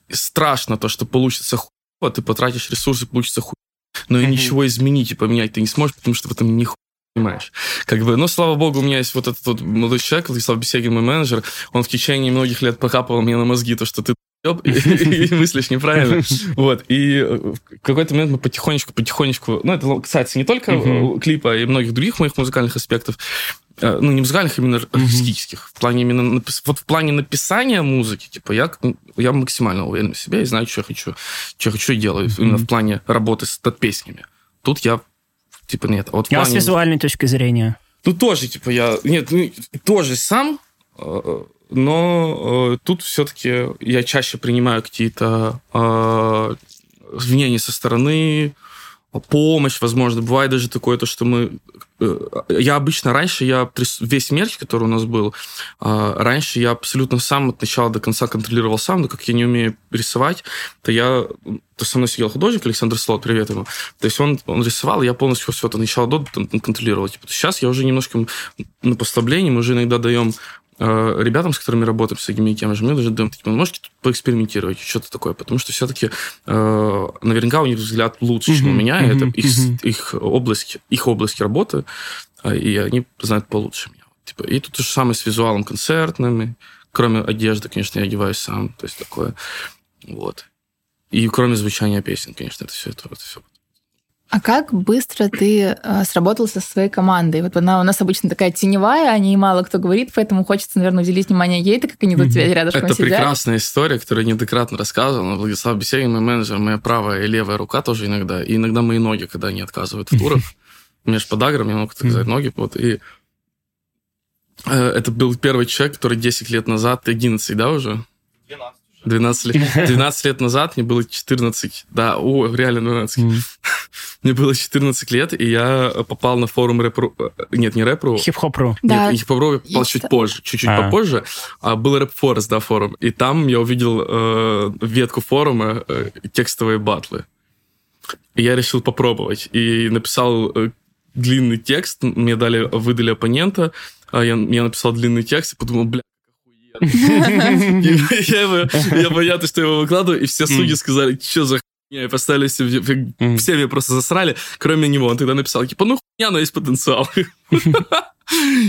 страшно то, что получится хуево, ты потратишь ресурсы, получится хуево. Но и ничего изменить и поменять ты не сможешь, потому что в этом не хуево. Понимаешь? Как бы, ну, слава богу, у меня есть вот этот вот молодой человек, Владислав Бесегин, мой менеджер, он в течение многих лет покапывал мне на мозги то, что ты и мыслишь неправильно. Вот. И в какой-то момент мы потихонечку... Ну, это касается не только клипа и многих других моих музыкальных аспектов, ну, не музыкальных, именно артистических. В плане именно... Вот в плане написания музыки, типа, я максимально уверен в себе и знаю, что я хочу и делаю. Именно в плане работы над песнями. Тут я, типа, нет. А вот в плане... А с визуальной точки зрения? Ну, тоже, типа, я... Нет, тоже сам... но тут все-таки я чаще принимаю какие-то мнения со стороны, помощь, возможно. Бывает даже такое, то, что мы... Я обычно раньше, весь мерч, который у нас был, раньше я абсолютно сам от начала до конца контролировал сам, но как я не умею рисовать, то со мной сидел художник Александр Слот, привет ему. То есть он рисовал, и я полностью все от начала до контролировал. Типа, сейчас я уже немножко на послаблении, мы уже иногда даем ребятам, с которыми работаем, с другими темами, мы даже даем, типа, можете тут поэкспериментировать, что-то такое, потому что все-таки наверняка у них взгляд лучше, чем у меня, это их область работы, и они знают получше меня. Типа, и тут то же самое с визуалом концертными, кроме одежды, конечно, я одеваюсь сам, то есть такое, вот. И кроме звучания песен, конечно, это все. А как быстро ты сработался со своей командой? Вот она у нас обычно такая теневая, о ней мало кто говорит, поэтому хочется, наверное, уделить внимание ей, так как они тут рядышком сидят. Это прекрасная история, которую я неоднократно рассказывал. Владислав Бесегин, мой менеджер, моя правая и левая рука тоже иногда. И иногда мои ноги, когда они отказывают в турах. У меня же подагра, мне могут отказать ноги. Вот. И это был первый человек, который 10 лет назад, 11, да, уже? 12 лет назад мне было 14. Да, реально 12. Мне было 14 лет, и я попал на форум рэп.ру... Нет, не рэп.ру. Хип-хоп.ру. Да. Нет, хип-хоп.ру я попал чуть позже. Попозже. Был рэп-форест, да, форум. И там я увидел ветку форума текстовые баттлы. И я решил попробовать. И написал длинный текст. Мне выдали оппонента. Я написал длинный текст и подумал, Я боялся, что я его выкладываю, и все судьи сказали, что за хуйня, и поставили все меня просто засрали, кроме него. Он тогда написал, типа, ну хуйня, но есть потенциал.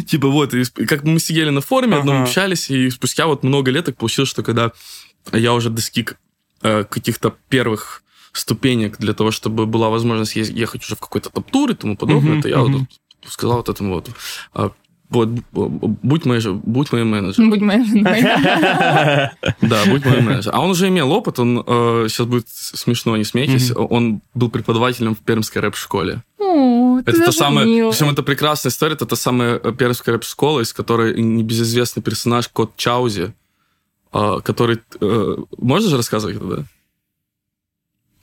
Типа вот, и как мы сидели на форуме, одном общались, и спустя вот много лет так получилось, что когда я уже достиг каких-то первых ступенек для того, чтобы была возможность ехать уже в какой-то топ-тур и тому подобное, то я сказал вот этому вот... Вот, будь моим менеджером. Будь моим менеджером. Да, будь моим менеджером. А он уже имел опыт, он, сейчас будет смешно, не смейтесь, он был преподавателем в Пермской рэп-школе. Это та самая, причем это прекрасная история, это та самая Пермская рэп-школа, из которой небезызвестный персонаж Кот Чаузи, который... Можно же рассказывать это, да?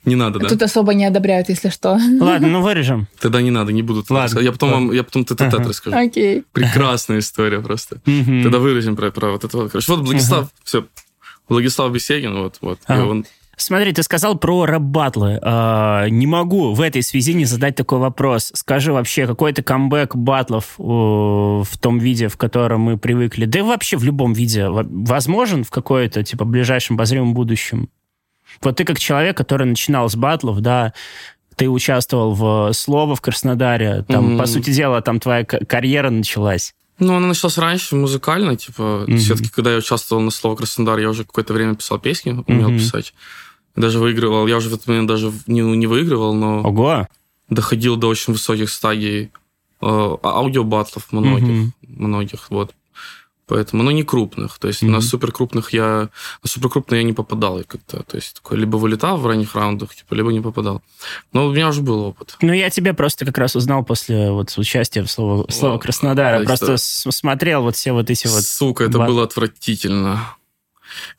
Не надо, да? Тут особо не одобряют, если что. Ладно, ну вырежем. Тогда не надо, не буду. Ладно. Я потом тет-а-тет расскажу. Окей. Прекрасная история просто. Тогда вырежем про вот это вот. Короче, вот Владислав, все. Владислав Бесегин, вот. Смотри, ты сказал про рэп-баттлы. Не могу в этой связи не задать такой вопрос. Скажи вообще, какой-то камбэк баттлов в том виде, в котором мы привыкли, да и вообще в любом виде, возможен в какое-то, типа, ближайшем обозримом будущем? Вот ты как человек, который начинал с баттлов, да, ты участвовал в «Слово» в Краснодаре, там, по сути дела, там твоя карьера началась. Ну, она началась раньше музыкально, типа, все-таки, когда я участвовал на «Слово» в Краснодаре, я уже какое-то время писал песни, умел писать, даже выигрывал, я уже в этот момент даже не выигрывал, но Ого! Доходил до очень высоких стадий аудиобаттлов многих, вот. Поэтому, не крупных. То есть на суперкрупных я не попадал как-то. То есть такой, либо вылетал в ранних раундах, типа, либо не попадал. Но у меня уже был опыт. Ну, я тебя просто как раз узнал после участия в «Слово Краснодара». Да, просто смотрел все эти . Сука, это было отвратительно.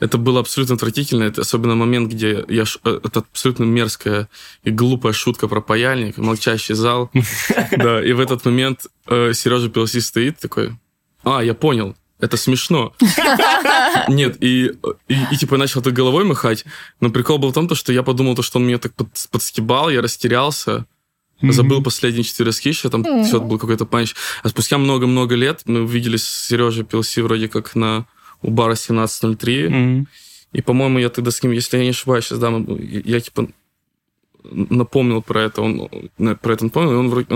Это было абсолютно отвратительно. Это особенно момент, где это абсолютно мерзкая и глупая шутка про паяльник, молчащий зал. Да, и в этот момент Сережа Пилс стоит такой, я понял. Это смешно. Нет, и типа начал так головой махать. Но прикол был в том, что я подумал, что он меня так подстебал, я растерялся, забыл последние 4 скича, там все был какой-то панч. А спустя много-много лет мы увиделись с Сережей Пилси вроде как у бара 1703. И, по-моему, я тогда с ним, если я не ошибаюсь, сейчас я типа напомнил про это, он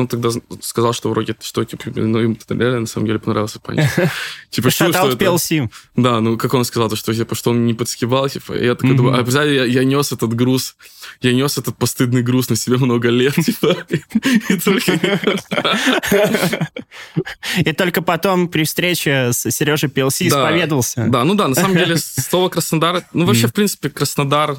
тогда сказал, что вроде, что, типа, им реально на самом деле понравился панч. Типа, что это? Да, как он сказал, что он не подскибал, типа, я такой думаю, я нес этот груз, я нес этот постыдный груз на себе много лет, типа, и только потом при встрече с Сережей Пилси исповедовался. Да, на самом деле, слово Краснодар, вообще, в принципе, Краснодар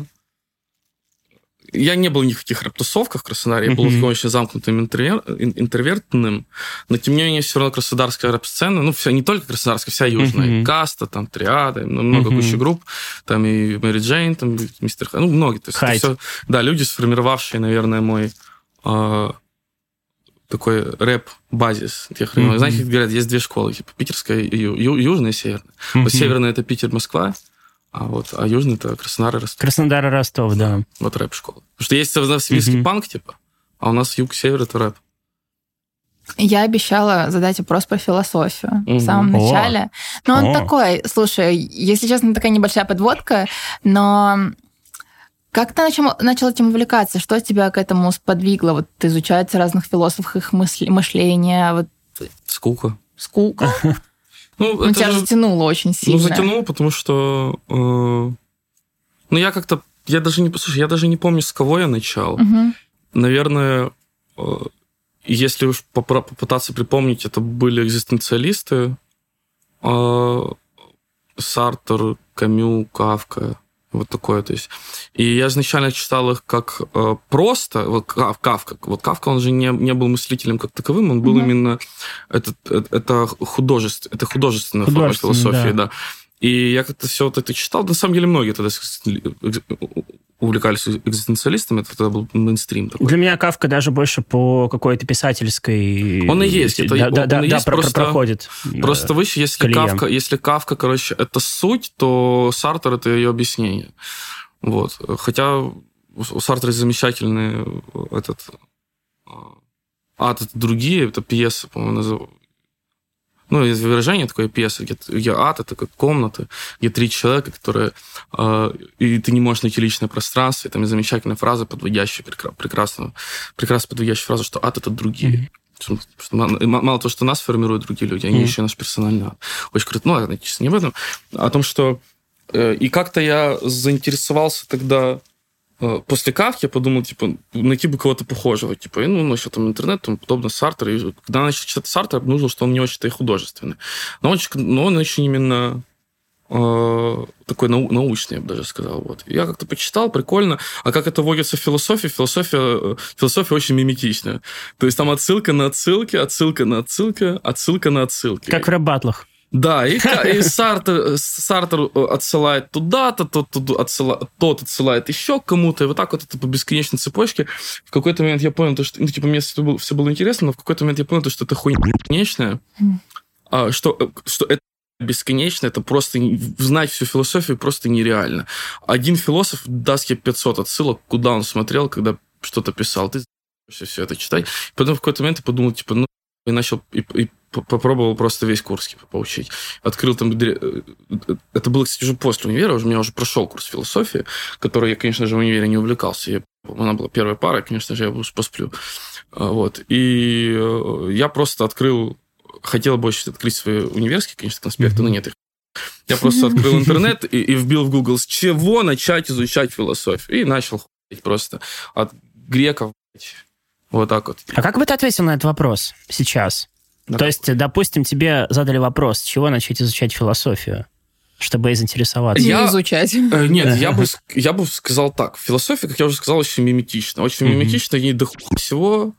Я не был ни в каких рэп-тусовках в Краснодаре, я был очень замкнутым интровертным, но тем не менее все равно краснодарская рэп-сцена, ну, вся, не только краснодарская, вся южная, Каста, там, Триада, много куча групп, там и Мэри Джейн, там и Мистер Хайд, ну, многие. То есть это все, да, люди, сформировавшие, наверное, мой такой рэп-базис. Знаете, как говорят, есть две школы, типа, питерская, южная и северная. Вот северная – это Питер, Москва, а южный – это Краснодар и Ростов. Краснодар и Ростов, да. Вот рэп-школа. Потому что есть в Новосибирске панк, типа, а у нас юг-север – это рэп. Я обещала задать вопрос про философию в самом начале. Но он такой, слушай, если честно, такая небольшая подводка, но как ты начал этим увлекаться? Что тебя к этому сподвигло? Вот изучать разных философов, их мышление, вот... Скука? Ну, тебя же затянуло очень сильно. Ну, затянуло, потому что... Ну, я как-то... Слушай, я даже не помню, с кого я начал. Наверное, если уж попытаться припомнить, это были экзистенциалисты. Сартр, Камю, Кафка. Вот такое, то есть. И я изначально читал их как просто... Вот Кафка. Вот Кафка, он же не был мыслителем как таковым, он был именно... Это художественная форма философии, да. И я как-то все вот это читал. На самом деле, многие тогда увлекались экзистенциалистами. Это тогда был мейнстрим такой. Для меня Кафка даже больше по какой-то писательской... Он и есть. Проходит. Просто выше, если Кафка, короче, это суть, то Сартр – это ее объяснение. Вот. Хотя у Сартра есть замечательный это другие, это пьеса, по-моему, называется. Ну, есть выражение такое пьесы, где ад, это как комната, где три человека, которые... и ты не можешь найти личное пространство, и там есть замечательная фраза, подводящая прекрасно подводящая фразу, что ад — это другие. Мало того, что нас формируют другие люди, они еще наш персональный ад. Очень круто. Ну, ладно, честно, не об этом. О том, что... И как-то я заинтересовался тогда... После Кафки я подумал, типа, найти бы кого-то похожего. Типа, ну, еще там интернет, тому подобное, Сартр. И когда начал читать Сартр, я обнаружил, что он не очень-то и художественный. Но он очень именно такой научный, я бы даже сказал. Вот. Я как-то почитал, прикольно. А как это вводится в философии? Философия очень миметичная. То есть там отсылка на отсылки. Как в рэп-баттлах. Да, и Сартр отсылает туда-то, тот отсылает еще кому-то, и вот так вот это по бесконечной цепочке. В какой-то момент я понял, что... Ну, типа, мне все было интересно, но в какой-то момент я понял, что это хуйня бесконечная, что это бесконечно, это просто... Знать всю философию просто нереально. Один философ даст тебе 500 отсылок, куда он смотрел, когда что-то писал. Ты все это читай. Потом в какой-то момент я подумал, типа, ну, и начал... Попробовал просто весь курс поучить. Открыл там... Это было, кстати, уже после универа. У меня уже прошел курс философии, который я, конечно же, в универе не увлекался. Она была первая пара, и, конечно же, я уже посплю. Вот. И я просто открыл... Хотел больше открыть свои универские, конечно, конспекты, но нет их. Я просто открыл интернет и вбил в Google, с чего начать изучать философию. И начал просто от греков. Вот так вот. А как бы ты ответил на этот вопрос сейчас? То есть, допустим, тебе задали вопрос, с чего начать изучать философию, чтобы заинтересоваться. Нет, я бы сказал так. Философия, как я уже сказал, очень миметична. Очень миметична, ей дохуя всего.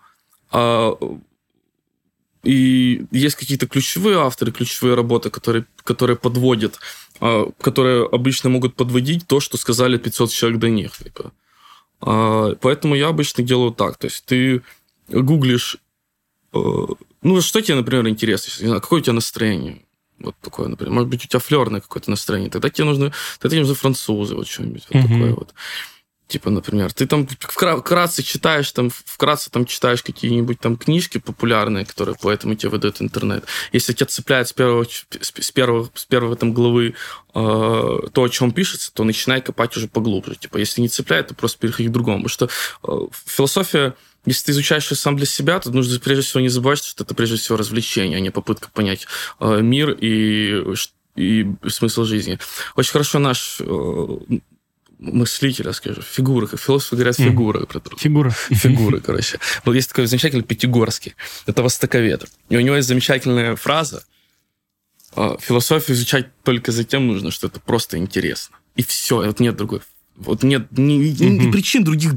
И есть какие-то ключевые авторы, ключевые работы, которые подводят, которые обычно могут подводить то, что сказали 500 человек до них. Типа. Поэтому я обычно делаю так. То есть, ты гуглишь... Ну, что тебе, например, интересно? Не знаю, какое у тебя настроение? Вот такое, например. Может быть, у тебя флёрное какое-то настроение. Тогда тебе нужны французы, вот что-нибудь вот такое вот. Типа, например, ты там вкратце читаешь какие-нибудь там книжки популярные, которые поэтому тебе выдает интернет. Если тебя цепляет с первой там главы то, о чем пишется, то начинай копать уже поглубже. Типа, если не цепляет, то просто переходи к другому. Потому что философия... Если ты изучаешь ее сам для себя, то нужно прежде всего не забывать, что это прежде всего развлечение, а не попытка понять мир и смысл жизни. Очень хорошо наш мыслитель, я скажу, фигуры, как философы говорят, фигуры, короче. Вот есть такой замечательный Пятигорский, это востоковед. И у него есть замечательная фраза: философию изучать только затем нужно, что это просто интересно. И все, и вот нет другой Вот нет причин других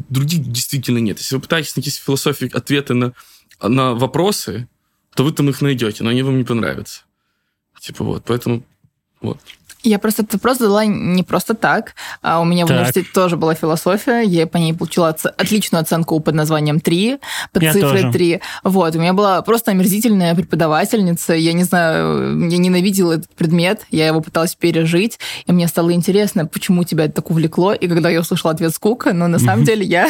действительно нет. Если вы пытаетесь найти философии ответы на вопросы, то вы там их найдете, но они вам не понравятся. Типа вот, поэтому вот. Я просто этот вопрос задала не просто так. У меня в университете тоже была философия. Я по ней получила отличную оценку под названием 3, под цифрой 3. Вот. У меня была просто омерзительная преподавательница. Я не знаю, я ненавидела этот предмет. Я его пыталась пережить. И мне стало интересно, почему тебя это так увлекло. И когда я услышала ответ «скука», но на самом деле я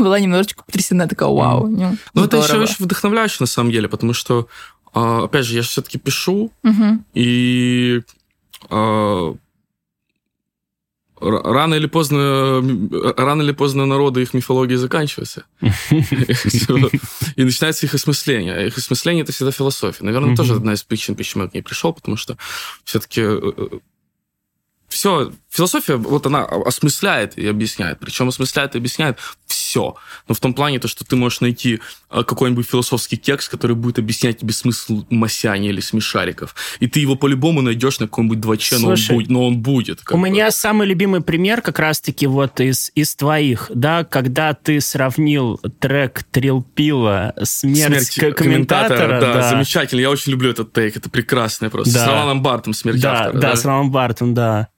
была немножечко потрясена. Такая «вау». Ну, это еще вдохновляюще на самом деле, потому что, опять же, я же все-таки пишу. И... Рано или поздно народы, их мифологии заканчиваются. И начинается их осмысление. А их осмысление – это всегда философия. Наверное, тоже одна из причин, почему я к ней пришел, потому что все-таки все, философия, вот она осмысляет и объясняет. Причем осмысляет и объясняет все. Но в том плане, то, что ты можешь найти какой-нибудь философский текст, который будет объяснять тебе смысл масяни или смешариков. И ты его по-любому найдешь на каком-нибудь 2Ч, но он будет. У меня самый любимый пример как раз-таки вот из твоих, да, когда ты сравнил трек Трилпила «Смерть комментатора». Да, замечательно. Я очень люблю этот тейк. Это прекрасно просто. Да. С Романом Бартом «Смерть автора». Да, с Романом Бартом, да.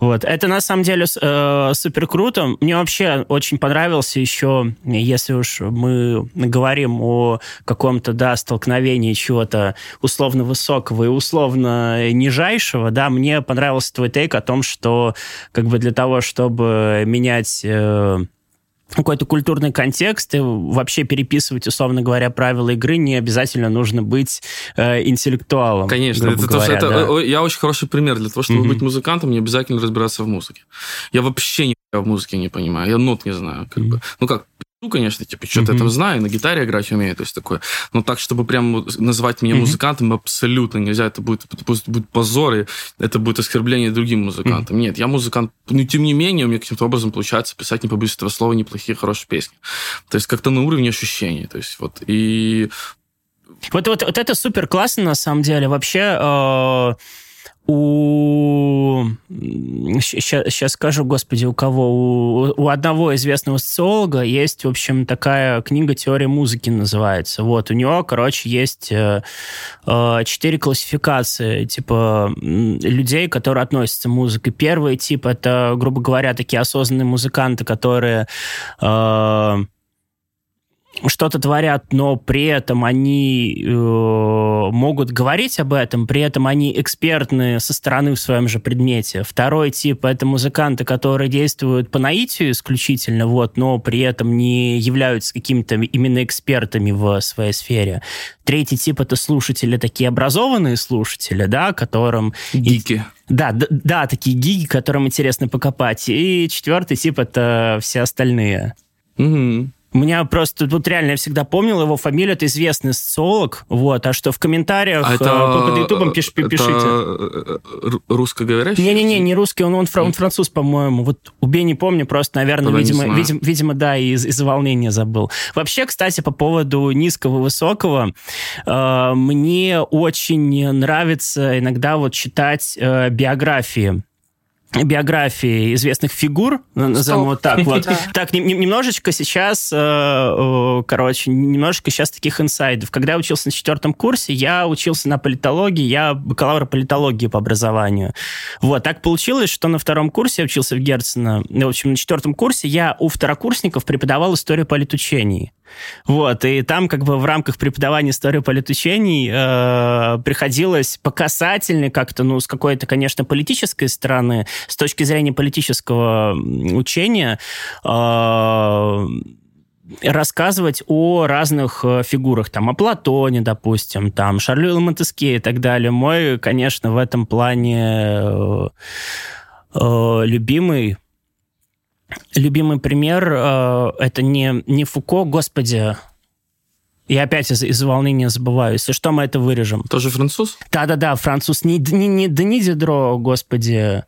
Вот. Это, на самом деле, супер круто. Мне вообще очень понравился еще, если уж мы говорим о каком-то, да, столкновении чего-то условно высокого и условно нижайшего, да, мне понравился твой тейк о том, что как бы для того, чтобы менять... какой-то культурный контекст, и вообще переписывать, условно говоря, правила игры не обязательно нужно быть интеллектуалом. Конечно. Это я очень хороший пример. Для того, чтобы быть музыкантом, не обязательно разбираться в музыке. Я вообще ни в музыке не понимаю. Я нот не знаю. Как бы. Ну как, конечно, типа, что-то я там знаю, на гитаре играть умею, то есть такое. Но так, чтобы прям назвать меня музыкантом, абсолютно нельзя. Это будет позор, и это будет оскорбление другим музыкантам. Нет, я музыкант, но тем не менее у меня каким-то образом получается писать, не побоюсь этого слова, неплохие, хорошие песни. То есть как-то на уровне ощущений. То есть вот, и... Вот это супер классно, на самом деле. Вообще... Сейчас скажу, господи, у кого? У одного известного социолога есть, в общем, такая книга «Теория музыки» называется. Вот, у него, короче, есть 4 классификации, типа, людей, которые относятся к музыке. Первый тип — это, грубо говоря, такие осознанные музыканты, которые... что-то творят, но при этом они могут говорить об этом, при этом они экспертны со стороны в своем же предмете. Второй тип — это музыканты, которые действуют по наитию исключительно, вот, но при этом не являются какими-то именно экспертами в своей сфере. Третий тип — это слушатели, такие образованные слушатели, да, которым... Гики. Да, такие гики, которым интересно покопать. И четвертый тип — это все остальные. У меня просто тут реально, я всегда помнил его фамилию, это известный социолог, вот, а что в комментариях под Ютубом пишите. Это русскоговорящий? Не-не-не, не русский, он француз, по-моему. Вот убей, не помню, просто, наверное, видимо, да, из-за волнения забыл. Вообще, кстати, по поводу низкого и высокого, мне очень нравится иногда вот читать биографии известных фигур, назовем вот так вот. Так, немножечко сейчас, таких инсайдов. Когда я учился на 4 курсе, я учился на политологии, я бакалавр политологии по образованию. Вот, так получилось, что на 2 курсе я учился в Герцена. В общем, на 4 курсе я у второкурсников преподавал историю политучений. Вот, и там как бы в рамках преподавания истории политучений приходилось по касательной как-то, ну, с какой-то, конечно, политической стороны, с точки зрения политического учения, рассказывать о разных фигурах, там, о Платоне, допустим, там, Шарлю Монтескье и так далее. Мой, конечно, в этом плане любимый пример, это не Фуко, господи, я опять из-за волнения забываю. Если что, мы это вырежем. Тоже француз? Да, француз. Не Дидро, господи.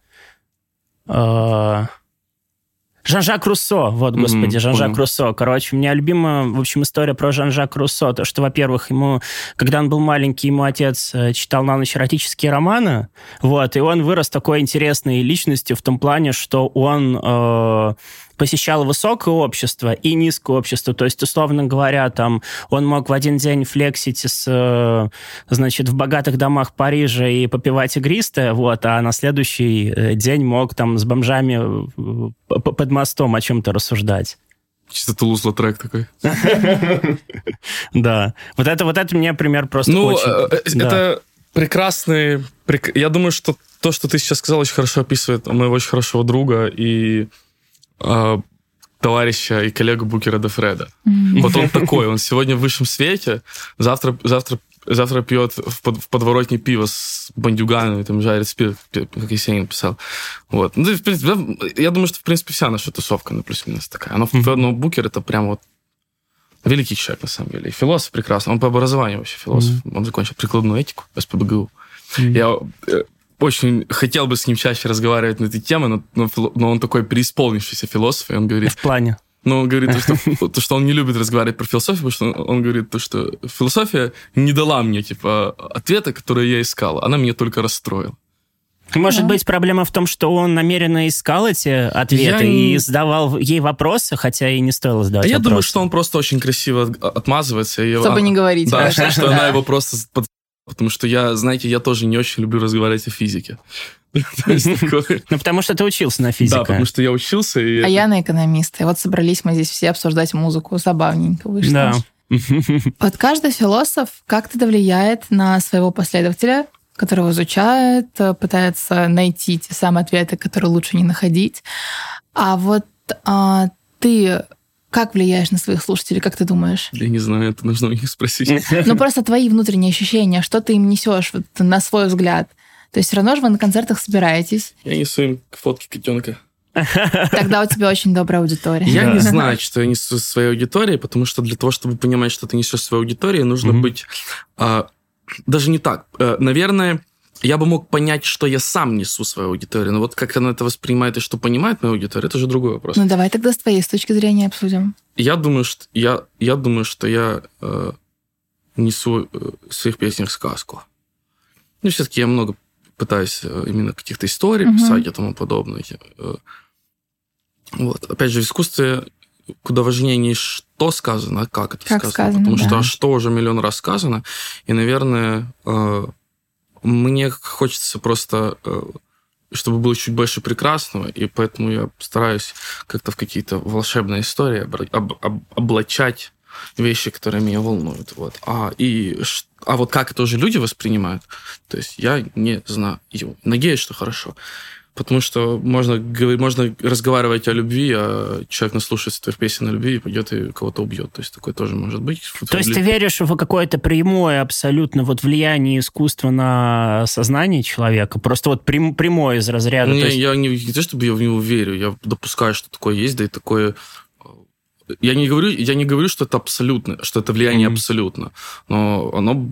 Жан-Жак Руссо, вот, господи, Жан-Жак Руссо. Короче, у меня любимая, в общем, история про Жан-Жак Руссо. То, что, во-первых, ему, когда он был маленький, ему отец читал на ночь эротические романы, вот, и он вырос такой интересной личностью в том плане, что он... посещал высокое общество и низкое общество. То есть, условно говоря, там, он мог в один день флексить с, значит, в богатых домах Парижа и попивать игристое, вот, а на следующий день мог там с бомжами под мостом о чем-то рассуждать. Чисто Тулус-Лотрек такой. Да. Вот это мне пример просто очень... Ну, это прекрасный... Я думаю, что то, что ты сейчас сказал, очень хорошо описывает моего очень хорошего друга и... товарища и коллегу Букера де Фреда. Вот он такой, он сегодня в высшем свете, завтра пьет в подворотне пиво с бандюганами, там жарит спирт, как Есенин писал. Вот. Ну, в принципе, я думаю, что, в принципе, вся наша тусовка, ну, плюс-минус такая. Но Букер — это прям вот великий человек, на самом деле. И философ прекрасный. Он по образованию вообще философ. Он закончил прикладную этику в СПбГУ. Я... очень хотел бы с ним чаще разговаривать на этой теме, но он такой преисполнившийся философ, и он говорит... В плане? Ну, он говорит, что он не любит разговаривать про философию, потому что он говорит, что философия не дала мне, типа, ответа, который я искал, она меня только расстроила. Может быть, проблема в том, что он намеренно искал эти ответы и задавал ей вопросы, хотя и не стоило задавать вопросы. Я думаю, что он просто очень красиво отмазывается. Чтобы не говорить. Да, что она его просто... Потому что я, знаете, я тоже не очень люблю разговаривать о физике. Ну, потому что ты учился на физике. Да, потому что я учился. А я на экономиста. И вот собрались мы здесь все обсуждать музыку. Забавненько вышло. Да. Вот каждый философ как-то влияет на своего последователя, которого изучает, пытается найти те самые ответы, которые лучше не находить. А вот ты... Как влияешь на своих слушателей, как ты думаешь? Я не знаю, это нужно у них спросить. Ну, просто твои внутренние ощущения, что ты им несешь вот, на свой взгляд? То есть все равно же вы на концертах собираетесь. Я несу им фотки котенка. Тогда у тебя очень добрая аудитория. Я не знаю, что я несу своей аудитории, потому что для того, чтобы понимать, что ты несешь своей аудитории, нужно быть... Даже не так. Наверное... Я бы мог понять, что я сам несу свою аудиторию, но вот как она это воспринимает и что понимает моя аудитория, это уже другой вопрос. Ну, давай тогда с твоей с точки зрения обсудим. Я думаю, что я несу в своих песнях сказку. Ну, все-таки я много пытаюсь именно каких-то историй писать и тому подобное. Вот. Опять же, в искусстве куда важнее не что сказано, а как это сказано. Потому что что уже миллион раз сказано, и, наверное... Мне хочется просто, чтобы было чуть больше прекрасного, и поэтому я стараюсь как-то в какие-то волшебные истории облачать вещи, которые меня волнуют. Вот. А вот как это уже люди воспринимают, то есть я не знаю. Надеюсь, что хорошо. Потому что можно разговаривать о любви, а человек наслушается твоих песен о любви и пойдет и кого-то убьет. То есть такое тоже может быть. То есть ты веришь в какое-то прямое абсолютно вот влияние искусства на сознание человека? Просто вот прямое из разряда? Не, я не то, чтобы я в него верю. Я допускаю, что такое есть, да и такое... Я не говорю, что это абсолютно, что это влияние абсолютно, но оно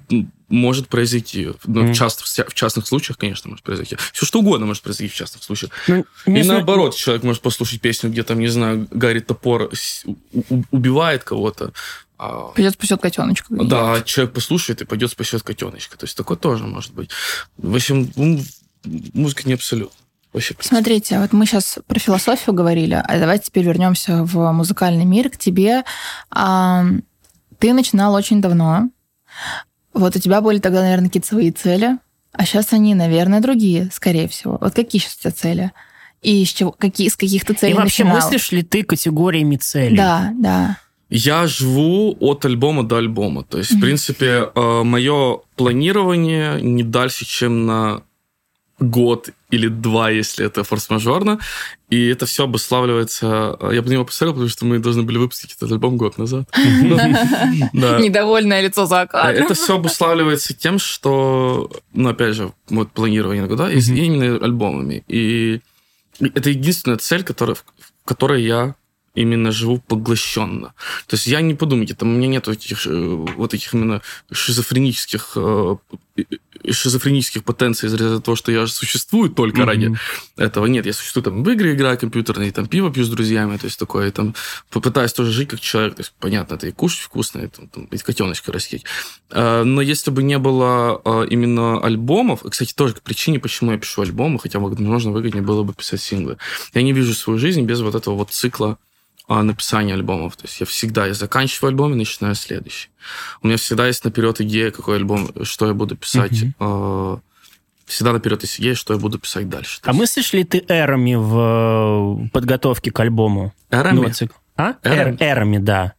может произойти. В частных случаях, конечно, может произойти. Все что угодно может произойти в частных случаях. Наоборот, человек может послушать песню, где там, не знаю, горит топор, убивает кого-то. Пойдет спасет котеночка. Да, человек послушает и пойдет спасет котеночка. То есть такое тоже может быть. В общем, музыка не абсолютна. Смотрите, вот мы сейчас про философию говорили, а давайте теперь вернемся в музыкальный мир к тебе. Ты начинал очень давно. Вот у тебя были тогда, наверное, какие-то свои цели, а сейчас они, наверное, другие, скорее всего. Вот какие сейчас у тебя цели? И из каких-то целей начинал? И вообще мыслишь ли ты категориями целей? Да. Я живу от альбома до альбома. То есть, в принципе, мое планирование не дальше, чем на... год или два, если это форс-мажорно, и это все обуславливается... Я бы на него посмотрел, потому что мы должны были выпустить этот альбом год назад. Недовольное лицо за кадром. Это все обуславливается тем, что, ну, опять же, вот планирование на года, и именно альбомами. И это единственная цель, в которой я именно живу поглощенно. То есть я не подумайте, там у меня нет вот этих именно шизофренических шизофренических потенций из ряда того, что я существую только ради этого. Нет, я существую там в игры, играю компьютерные, там пиво пью с друзьями, то есть такое, там попытаюсь тоже жить как человек, то есть понятно, это и кушать вкусно, и там, котеночка растить. Но если бы не было именно альбомов, кстати, тоже к причине, почему я пишу альбомы, хотя, возможно, выгоднее было бы писать синглы. Я не вижу свою жизнь без вот этого вот цикла написания альбомов. То есть я всегда заканчиваю альбом и начинаю следующий. У меня всегда есть наперед идея, какой альбом, что я буду писать. Всегда наперед есть идея, что я буду писать дальше. А мыслишь ли ты эрами в подготовке к альбому? Эрами? Эрами, да.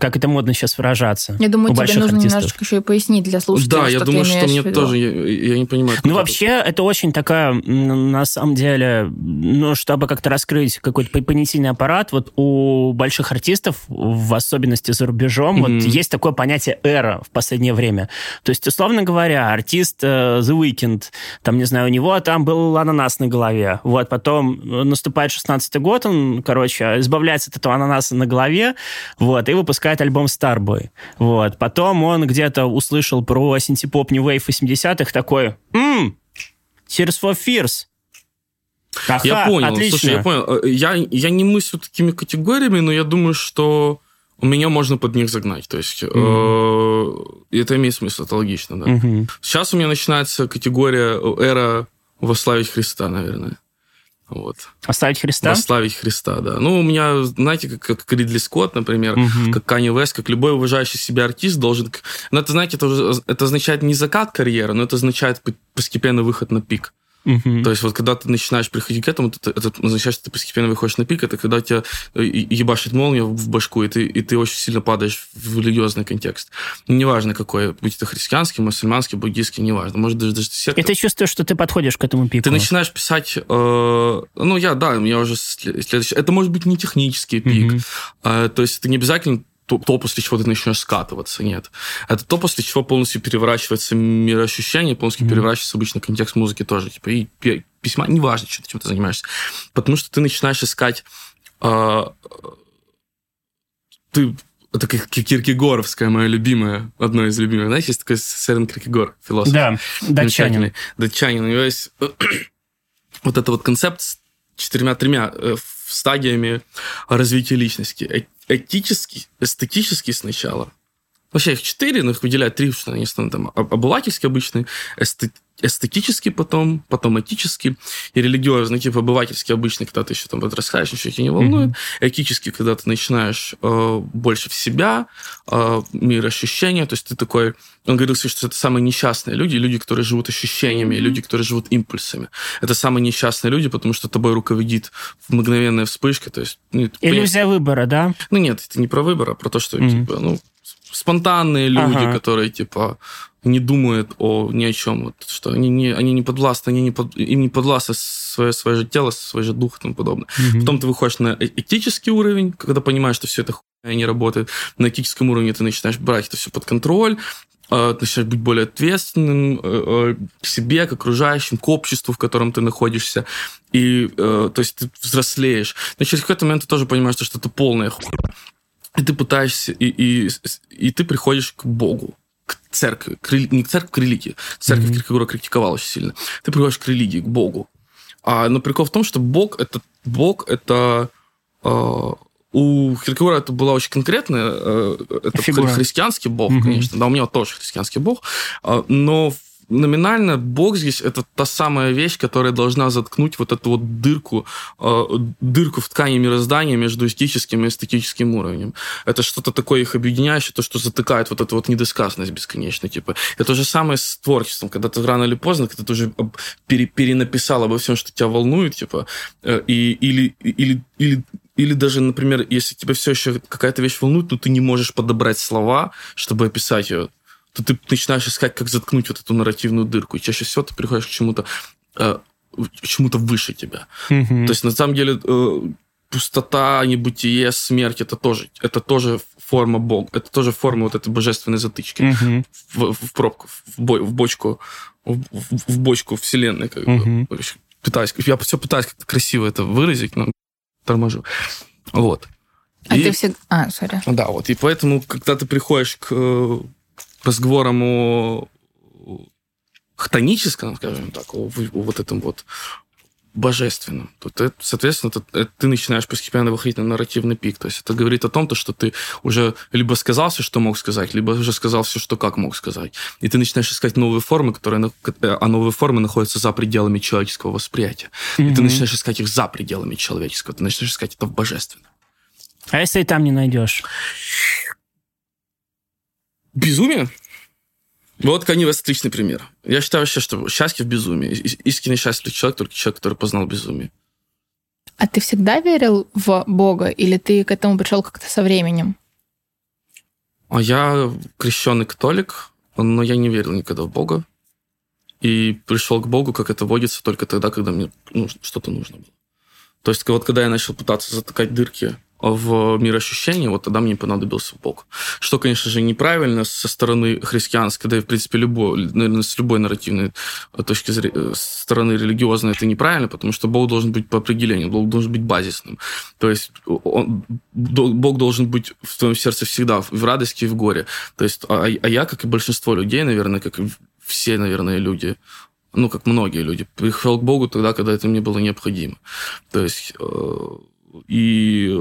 Как это модно сейчас выражаться? Я думаю, тебе нужно немножечко еще и пояснить для слушателей, да, что ты имеешь в виду. Да, я думаю, что мне тоже... Я не понимаю. Ну, вообще, это очень такая, на самом деле, ну, чтобы как-то раскрыть какой-то понятийный аппарат, вот у больших артистов, в особенности за рубежом, вот есть такое понятие эра в последнее время. То есть, условно говоря, артист The Weeknd, там, не знаю, у него там был ананас на голове. Вот, потом наступает 16-й год, он, короче, избавляется от этого ананаса на голове, вот, и выпускает альбом Starboy. Вот. Потом он где-то услышал про синтепоп New Wave 80-х, такой Tears for Fears. Я понял, отлично. Слушай, я понял. Я не мыслю такими категориями, но я думаю, что меня можно под них загнать. То есть это имеет смысл, это логично, да. Сейчас у меня начинается категория эра «Восславить Христа», наверное. Вот. Оставить Христа? Оставить Христа, да. Ну, у меня, знаете, как Ридли Скотт, например, как Канье Уэст, как любой уважающий себя артист должен... Ну, это, знаете, это означает не закат карьеры, но это означает постепенный выход на пик. То есть вот когда ты начинаешь приходить к этому, это означает, что ты постепенно выходишь на пик, это когда тебя ебашит молния в башку, и ты очень сильно падаешь в религиозный контекст. Неважно какой, будь это христианский, мусульманский, буддийский, неважно. Может, даже секта. И ты чувствуешь, что ты подходишь к этому пику. Ты начинаешь писать... я уже следующий... Это может быть не технический пик. То есть это не обязательно то, после чего ты начнешь скатываться, нет. Это то, после чего полностью переворачивается мироощущение, полностью переворачивается обычно контекст музыки тоже. Типа, и письма, неважно, чем ты занимаешься. Потому что ты начинаешь искать... Это как Киркегоровская, моя любимая, одно из любимых. Знаете, есть такой Сёрен Киркегор, философ. Да, датчанин. Датчанин. У него есть вот этот вот концепт с 4-3 стадиями развития личности. Эстетический сначала. Вообще их 4, но их выделяют 3, что они там обывательский обычный, эстетический потом этический и религиозный. Типа обывательский обычный, когда ты еще там подрастаешь, ничего тебя не волнует. Этический, когда ты начинаешь больше в себя, мир ощущения. То есть ты такой... Он говорил, что это самые несчастные люди, которые живут ощущениями, люди, которые живут импульсами. Это самые несчастные люди, потому что тобой руководит мгновенная вспышка. То есть, иллюзия выбора, да? Ну нет, это не про выбор, а про то, что типа, спонтанные люди, которые типа не думают ни о чем, вот, что они не подвластны, им не подвластно свое же тело, свой же дух и тому подобное. Потом ты выходишь на этический уровень, когда понимаешь, что все это хуйня не работает. На этическом уровне ты начинаешь брать это все под контроль, ты начинаешь быть более ответственным к себе, к окружающим, к обществу, в котором ты находишься. И, то есть, ты взрослеешь. Но через какой-то момент ты тоже понимаешь, что это полная хуйня. И ты пытаешься, и ты приходишь к Богу, к церкви, не к церкви, к религии. Церковь Киркегора критиковала очень сильно. Ты приходишь к религии, к Богу. Но прикол в том, что Бог это у Киркегора это была очень конкретная, это христианский Бог, конечно. Да, у меня тоже христианский Бог. Но номинально Бог здесь это та самая вещь, которая должна заткнуть вот эту вот дырку в ткани мироздания между эстетическим и эстетическим уровнем. Это что-то такое их объединяющее, то, что затыкает вот эту вот недосказанность бесконечную. Типа. Это то же самое с творчеством, когда ты рано или поздно, когда ты уже перенаписал обо всем, что тебя волнует, типа, или даже, например, если тебя все еще какая-то вещь волнует, но ты не можешь подобрать слова, чтобы описать ее, то ты начинаешь искать, как заткнуть вот эту нарративную дырку. И чаще всего ты приходишь к чему-то выше тебя. То есть, на самом деле, пустота, небытие, смерть, это тоже форма Бога, это тоже форма вот этой божественной затычки в пробку, в бочку вселенной. Как бы. Я все пытаюсь как-то красиво это выразить, но торможу. Вот. Да, вот. И поэтому, когда ты приходишь к разговорам о хтоническом, скажем так, вот этом вот божественном. То, соответственно, ты начинаешь постепенно выходить на нарративный пик. То есть это говорит о том, что ты уже либо сказал все, что мог сказать, либо уже сказал все, что как мог сказать. И ты начинаешь искать новые формы, а новые формы находятся за пределами человеческого восприятия. Mm-hmm. И ты начинаешь искать их за пределами человеческого. Ты начинаешь искать это в божественном. А если там не найдешь? Безумие? Вот Кани Вест отличный пример. Я считаю вообще, что счастье в безумии. Искренне счастлив человек, только человек, который познал безумие. А ты всегда верил в Бога? Или ты к этому пришел как-то со временем? Я крещеный католик, но я не верил никогда в Бога. И пришел к Богу, как это водится, только тогда, когда мне что-то нужно было. То есть вот когда я начал пытаться затыкать дырки в мироощущении, вот тогда мне понадобился Бог. Что, конечно же, неправильно со стороны христианской, да и, в принципе, наверное, с любой нарративной точки зрения, со стороны религиозной это неправильно, потому что Бог должен быть по определению, Бог должен быть базисным. То есть Бог должен быть в твоем сердце всегда, в радости и в горе. То есть, я, как и большинство людей, наверное, как и все, наверное, люди, как многие люди, пришел к Богу тогда, когда это мне было необходимо. То есть... И,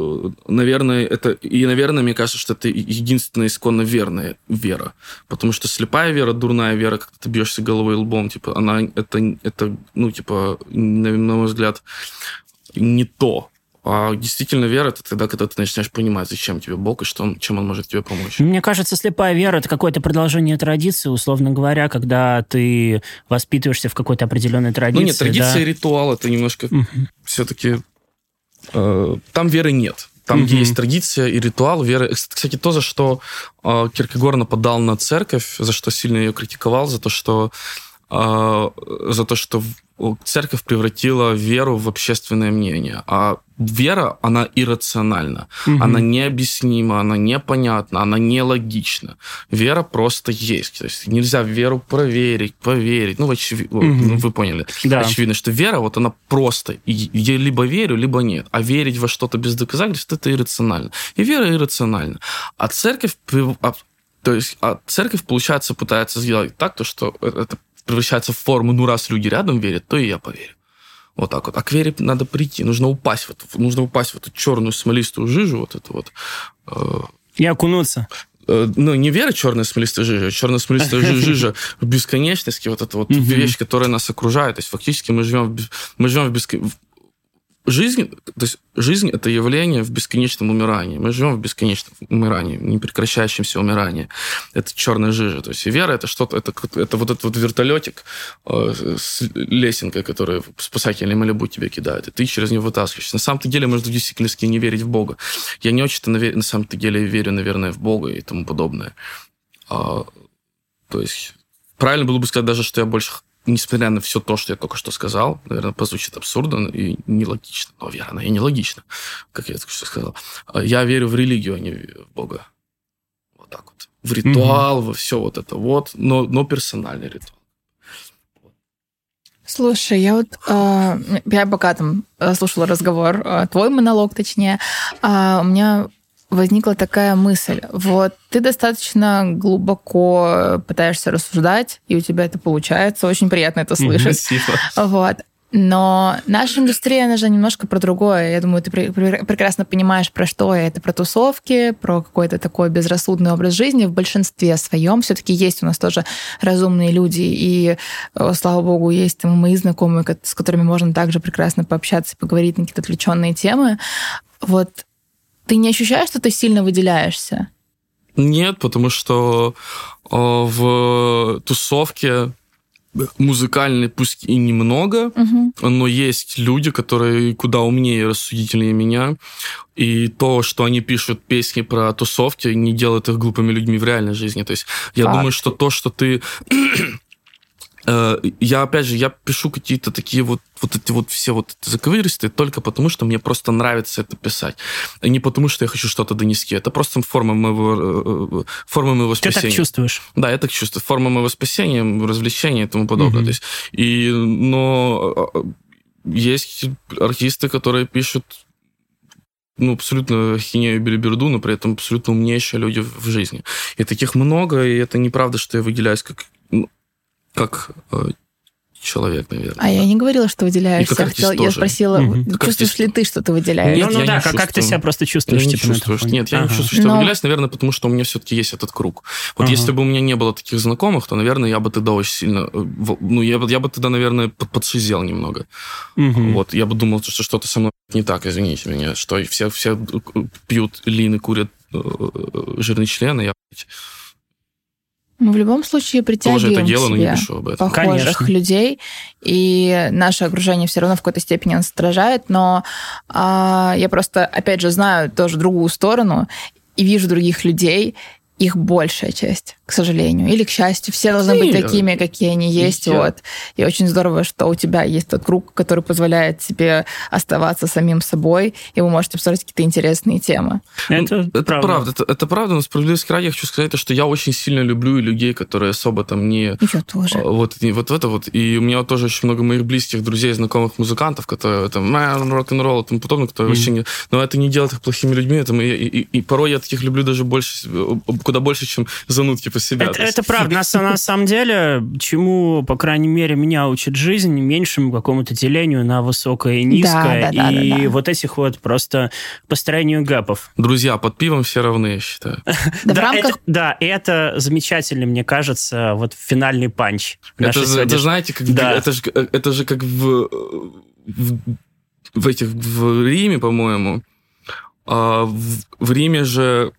наверное, мне кажется, что это единственная исконно верная вера. Потому что слепая вера, дурная вера, когда ты бьешься головой и лбом, на мой взгляд, не то. А действительно вера – это тогда, когда ты начинаешь понимать, зачем тебе Бог и чем он может тебе помочь. Мне кажется, слепая вера – это какое-то продолжение традиции, условно говоря, когда ты воспитываешься в какой-то определенной традиции. Традиция, да? И ритуал – это немножко все-таки... Там веры нет. Там, где есть традиция и ритуал, веры... Кстати, то, за что Киркегор нападал на церковь, за что сильно ее критиковал, за то, что церковь превратила веру в общественное мнение. А вера, она иррациональна. Она необъяснима, она непонятна, она нелогична. Вера просто есть. То есть нельзя веру поверить. Вы поняли. Да. Очевидно, что вера, она просто. Я либо верю, либо нет. А верить во что-то без доказательств, это иррационально. И вера иррациональна. А церковь... церковь, получается, пытается сделать так, что это превращается в форму, раз люди рядом верят, то и я поверю. Вот так вот. А к вере надо прийти, нужно упасть в эту черную смолистую жижу, И окунуться. Не вера черная смолистая жижа, а черная смолистая жижа в бесконечности, вещь, которая нас окружает. То есть фактически мы живем в бесконечности. Жизнь – это явление в бесконечном умирании. Мы живем в бесконечном умирании, непрекращающемся умирании. Это черная жижа. То есть и вера – это что-то, это вот этот вот вертолетик с лесенкой, который спасатели Малибу тебе кидают, и ты через него вытаскиваешься. На самом-то деле можно в действительности не верить в Бога. Я не очень-то на самом-то деле верю, наверное, в Бога и тому подобное. То есть правильно было бы сказать даже, что я больше... Несмотря на все то, что я только что сказал, наверное, позвучит абсурдно и нелогично. Но вера, она и нелогична, как я только что сказал. Я верю в религию, а не в Бога. Вот так вот. В ритуал, во все это. Но персональный ритуал. Слушай, я пока там слушала разговор, твой монолог, точнее, у меня... возникла такая мысль. Ты достаточно глубоко пытаешься рассуждать, и у тебя это получается. Очень приятно это слышать. Спасибо. Но наша индустрия, она же немножко про другое. Я думаю, ты прекрасно понимаешь, про что это. Про тусовки, про какой-то такой безрассудный образ жизни в большинстве своем. Все-таки есть у нас тоже разумные люди. И, слава богу, есть там мои знакомые, с которыми можно также прекрасно пообщаться и поговорить на какие-то отвлеченные темы. Ты не ощущаешь, что ты сильно выделяешься? Нет, потому что в тусовке музыкальной, пусть и немного, но есть люди, которые куда умнее и рассудительнее меня. И то, что они пишут песни про тусовки, не делает их глупыми людьми в реальной жизни. То есть я думаю, что то, что ты... Я пишу какие-то такие все заковыристые только потому, что мне просто нравится это писать. И не потому, что я хочу что-то донести. Это просто форма моего спасения. Ты так чувствуешь? Да, я так чувствую. Форма моего спасения, развлечения и тому подобное. То есть, но есть артисты, которые пишут абсолютно ахинею и белиберду, но при этом абсолютно умнейшие люди в жизни. И таких много, и это неправда, что я выделяюсь как... как человек, наверное. А да. Я не говорила, что выделяешься. Я спросила, чувствуешь ли ты, что ты выделяешься? Нет, я не чувствую. Как ты себя просто чувствуешь? Я не чувствую, нет, я не чувствую, что я выделяюсь, наверное, потому что у меня все-таки есть этот круг. Вот если бы у меня не было таких знакомых, то, наверное, я бы тогда очень сильно... Ну, я бы тогда, наверное, подшизел немного. Вот, я бы думал, что что-то со мной не так, извините меня, что все пьют лин и курят жирные члены, я... Мы в любом случае притягиваем к себе похожих людей, и наше окружение все равно в какой-то степени нас отражает, но я просто, опять же, знаю тоже другую сторону и вижу других людей, их большая часть, к сожалению, или к счастью. Все должны быть такими, какие они есть. Вот. И очень здорово, что у тебя есть тот круг, который позволяет тебе оставаться самим собой, и вы можете обсуждать какие-то интересные темы. Это правда. Это правда, но справедливости ради я хочу сказать, что я очень сильно люблю людей, которые особо там не... Я тоже. Вот. И у меня тоже очень много моих близких друзей, знакомых музыкантов, которые там рок-н-ролл и тому подобное, которые вообще не... Но это не делает их плохими людьми. И порой я таких люблю даже больше... куда больше, чем занудки по себе. Это правда. На самом деле, чему, по крайней мере, меня учит жизнь, меньшему какому-то делению на высокое и низкое. Да. Вот этих вот просто построению гэпов. Друзья, под пивом все равны, я считаю. Да, это замечательно, мне кажется, вот финальный панч. Это, знаете, это же как в Риме, по-моему. В Риме же...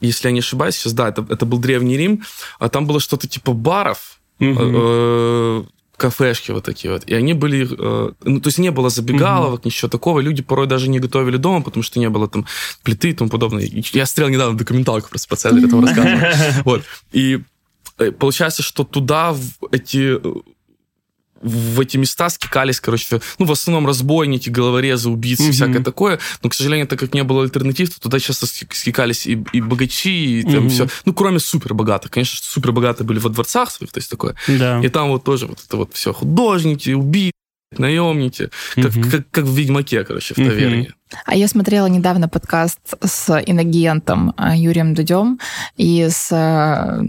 если я не ошибаюсь, сейчас, да, это был Древний Рим, а там было что-то типа баров, кафешки вот такие вот, и они были... то есть не было забегаловок, ничего такого, люди порой даже не готовили дома, потому что не было там плиты и тому подобное. Я смотрел недавно документалку просто про Цезаря, этого рассказывал. Вот. И получается, что туда в эти места скикались, короче, в основном разбойники, головорезы, убийцы, всякое такое. Но, к сожалению, так как не было альтернатив, то туда часто скикались и богачи, и там все. Кроме супербогатых. Конечно, супербогатые были во дворцах своих, то есть такое. Да. И там вот тоже вот это вот все. Художники, убийцы, наемники. Как в «Ведьмаке», короче, в таверне. А я смотрела недавно подкаст с инагентом Юрием Дудем и с,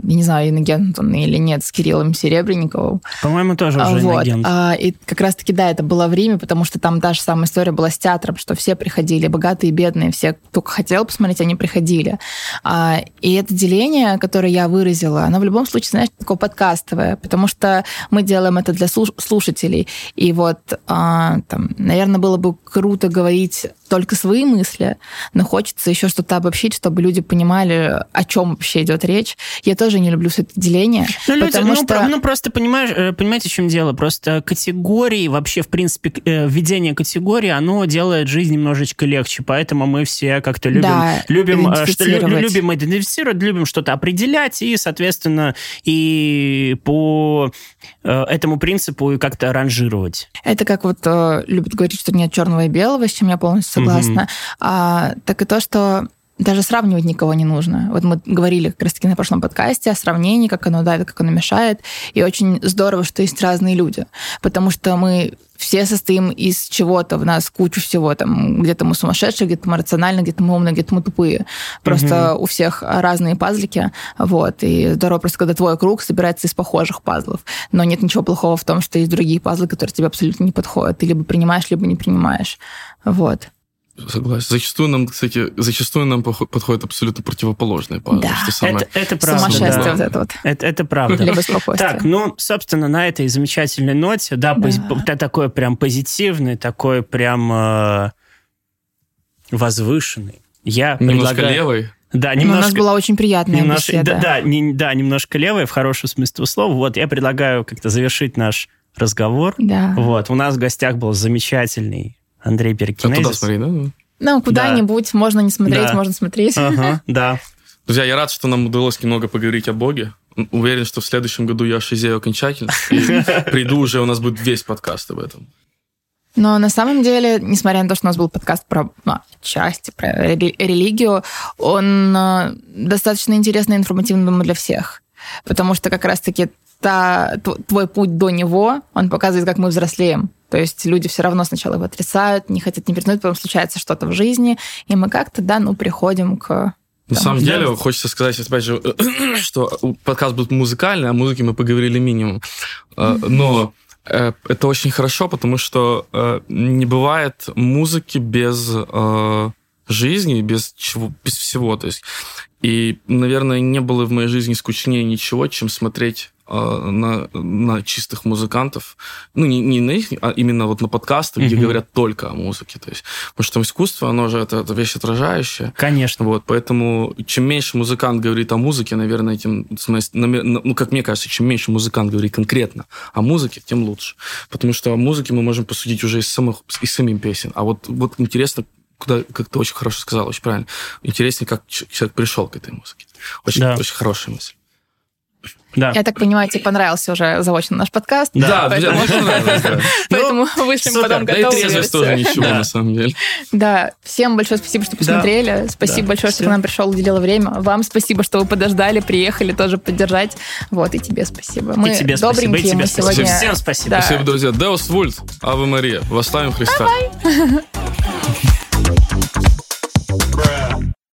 не знаю, инагент он или нет, с Кириллом Серебренниковым. По-моему, тоже уже инагент. И как раз-таки, да, это было время, потому что там та же самая история была с театром, что все приходили, богатые, бедные, все, кто хотел посмотреть, они приходили. И это деление, которое я выразила, оно в любом случае, знаешь, такое подкастовое, потому что мы делаем это для слушателей. И вот, там, наверное, было бы круто говорить... только свои мысли, но хочется еще что-то обобщить, чтобы люди понимали, о чем вообще идет речь. Я тоже не люблю все это деление. Просто понимаете, в чем дело? Просто категории, вообще, в принципе, введение категории, оно делает жизнь немножечко легче, поэтому мы все как-то любим идентифицировать, любим что-то определять, и, соответственно, и по этому принципу и как-то ранжировать. Это как вот любят говорить, что нет черного и белого, с чем я полностью согласна, так и то, что даже сравнивать никого не нужно. Вот мы говорили как раз-таки на прошлом подкасте о сравнении, как оно давит, как оно мешает, и очень здорово, что есть разные люди, потому что мы все состоим из чего-то, в нас кучу всего, там где-то мы сумасшедшие, где-то мы рациональные, где-то мы умные, где-то мы тупые. Просто у всех разные пазлики, вот, и здорово просто, когда твой круг собирается из похожих пазлов, но нет ничего плохого в том, что есть другие пазлы, которые тебе абсолютно не подходят, ты либо принимаешь, либо не принимаешь, вот. Согласен. Зачастую нам подходят абсолютно противоположные пазлы. Да, что самое... это правда. Сумасшествие да. Вот это вот. Это правда. Либо спокойствие. Так, собственно, на этой замечательной ноте, такой прям позитивный, такой прям возвышенный. Немножко левый. Да, немножко, у нас была очень приятная беседа. Немножко левая, в хорошем смысле этого слова. Вот, я предлагаю как-то завершить наш разговор. Да. Вот, у нас в гостях был замечательный Андрей Пирокинезис. Туда смотри, да? Ну, куда-нибудь. Да. Можно не смотреть, можно смотреть. Ага, да. Друзья, я рад, что нам удалось немного поговорить о Боге. Уверен, что в следующем году я шизею окончательно. Приду уже, у нас будет весь подкаст об этом. Но на самом деле, несмотря на то, что у нас был подкаст про части, про религию, он достаточно интересный и информативный, думаю, для всех. Потому что как раз-таки твой путь до него, он показывает, как мы взрослеем. То есть люди все равно сначала его отрицают, не хотят, не признают, потом случается что-то в жизни, и мы как-то, приходим к На самом деле, хочется сказать, опять же, что подкаст был музыкальный, а музыки мы поговорили минимум. Но это очень хорошо, потому что не бывает музыки без жизни, без всего. То есть. И, наверное, не было в моей жизни скучнее ничего, чем смотреть на чистых музыкантов. Ну, не на их, а именно вот на подкасты, где говорят только о музыке. То есть, потому что искусство, оно же это вещь отражающая. Конечно. Вот, поэтому чем меньше музыкант говорит о музыке, наверное, тем... Ну, как мне кажется, чем меньше музыкант говорит конкретно о музыке, тем лучше. Потому что о музыке мы можем посудить уже из самих песен. А вот интересно... Как ты очень хорошо сказал, очень правильно. Интереснее, как человек пришел к этой музыке. Очень, да. Очень хорошая мысль. Да. Я так понимаю, тебе понравился уже заочно наш подкаст. Да, поэтому вышлем потом готовую версию. Да, и трезвость тоже ничего, на самом деле. Да, всем большое спасибо, что посмотрели. Спасибо большое, что к нам пришел, уделила время. Вам спасибо, что вы подождали, приехали тоже поддержать. Вот, и тебе спасибо. Мы добренькие, мы сегодня... Всем спасибо. Спасибо, друзья. Деус вульт, аве Мария. Во славим Христа.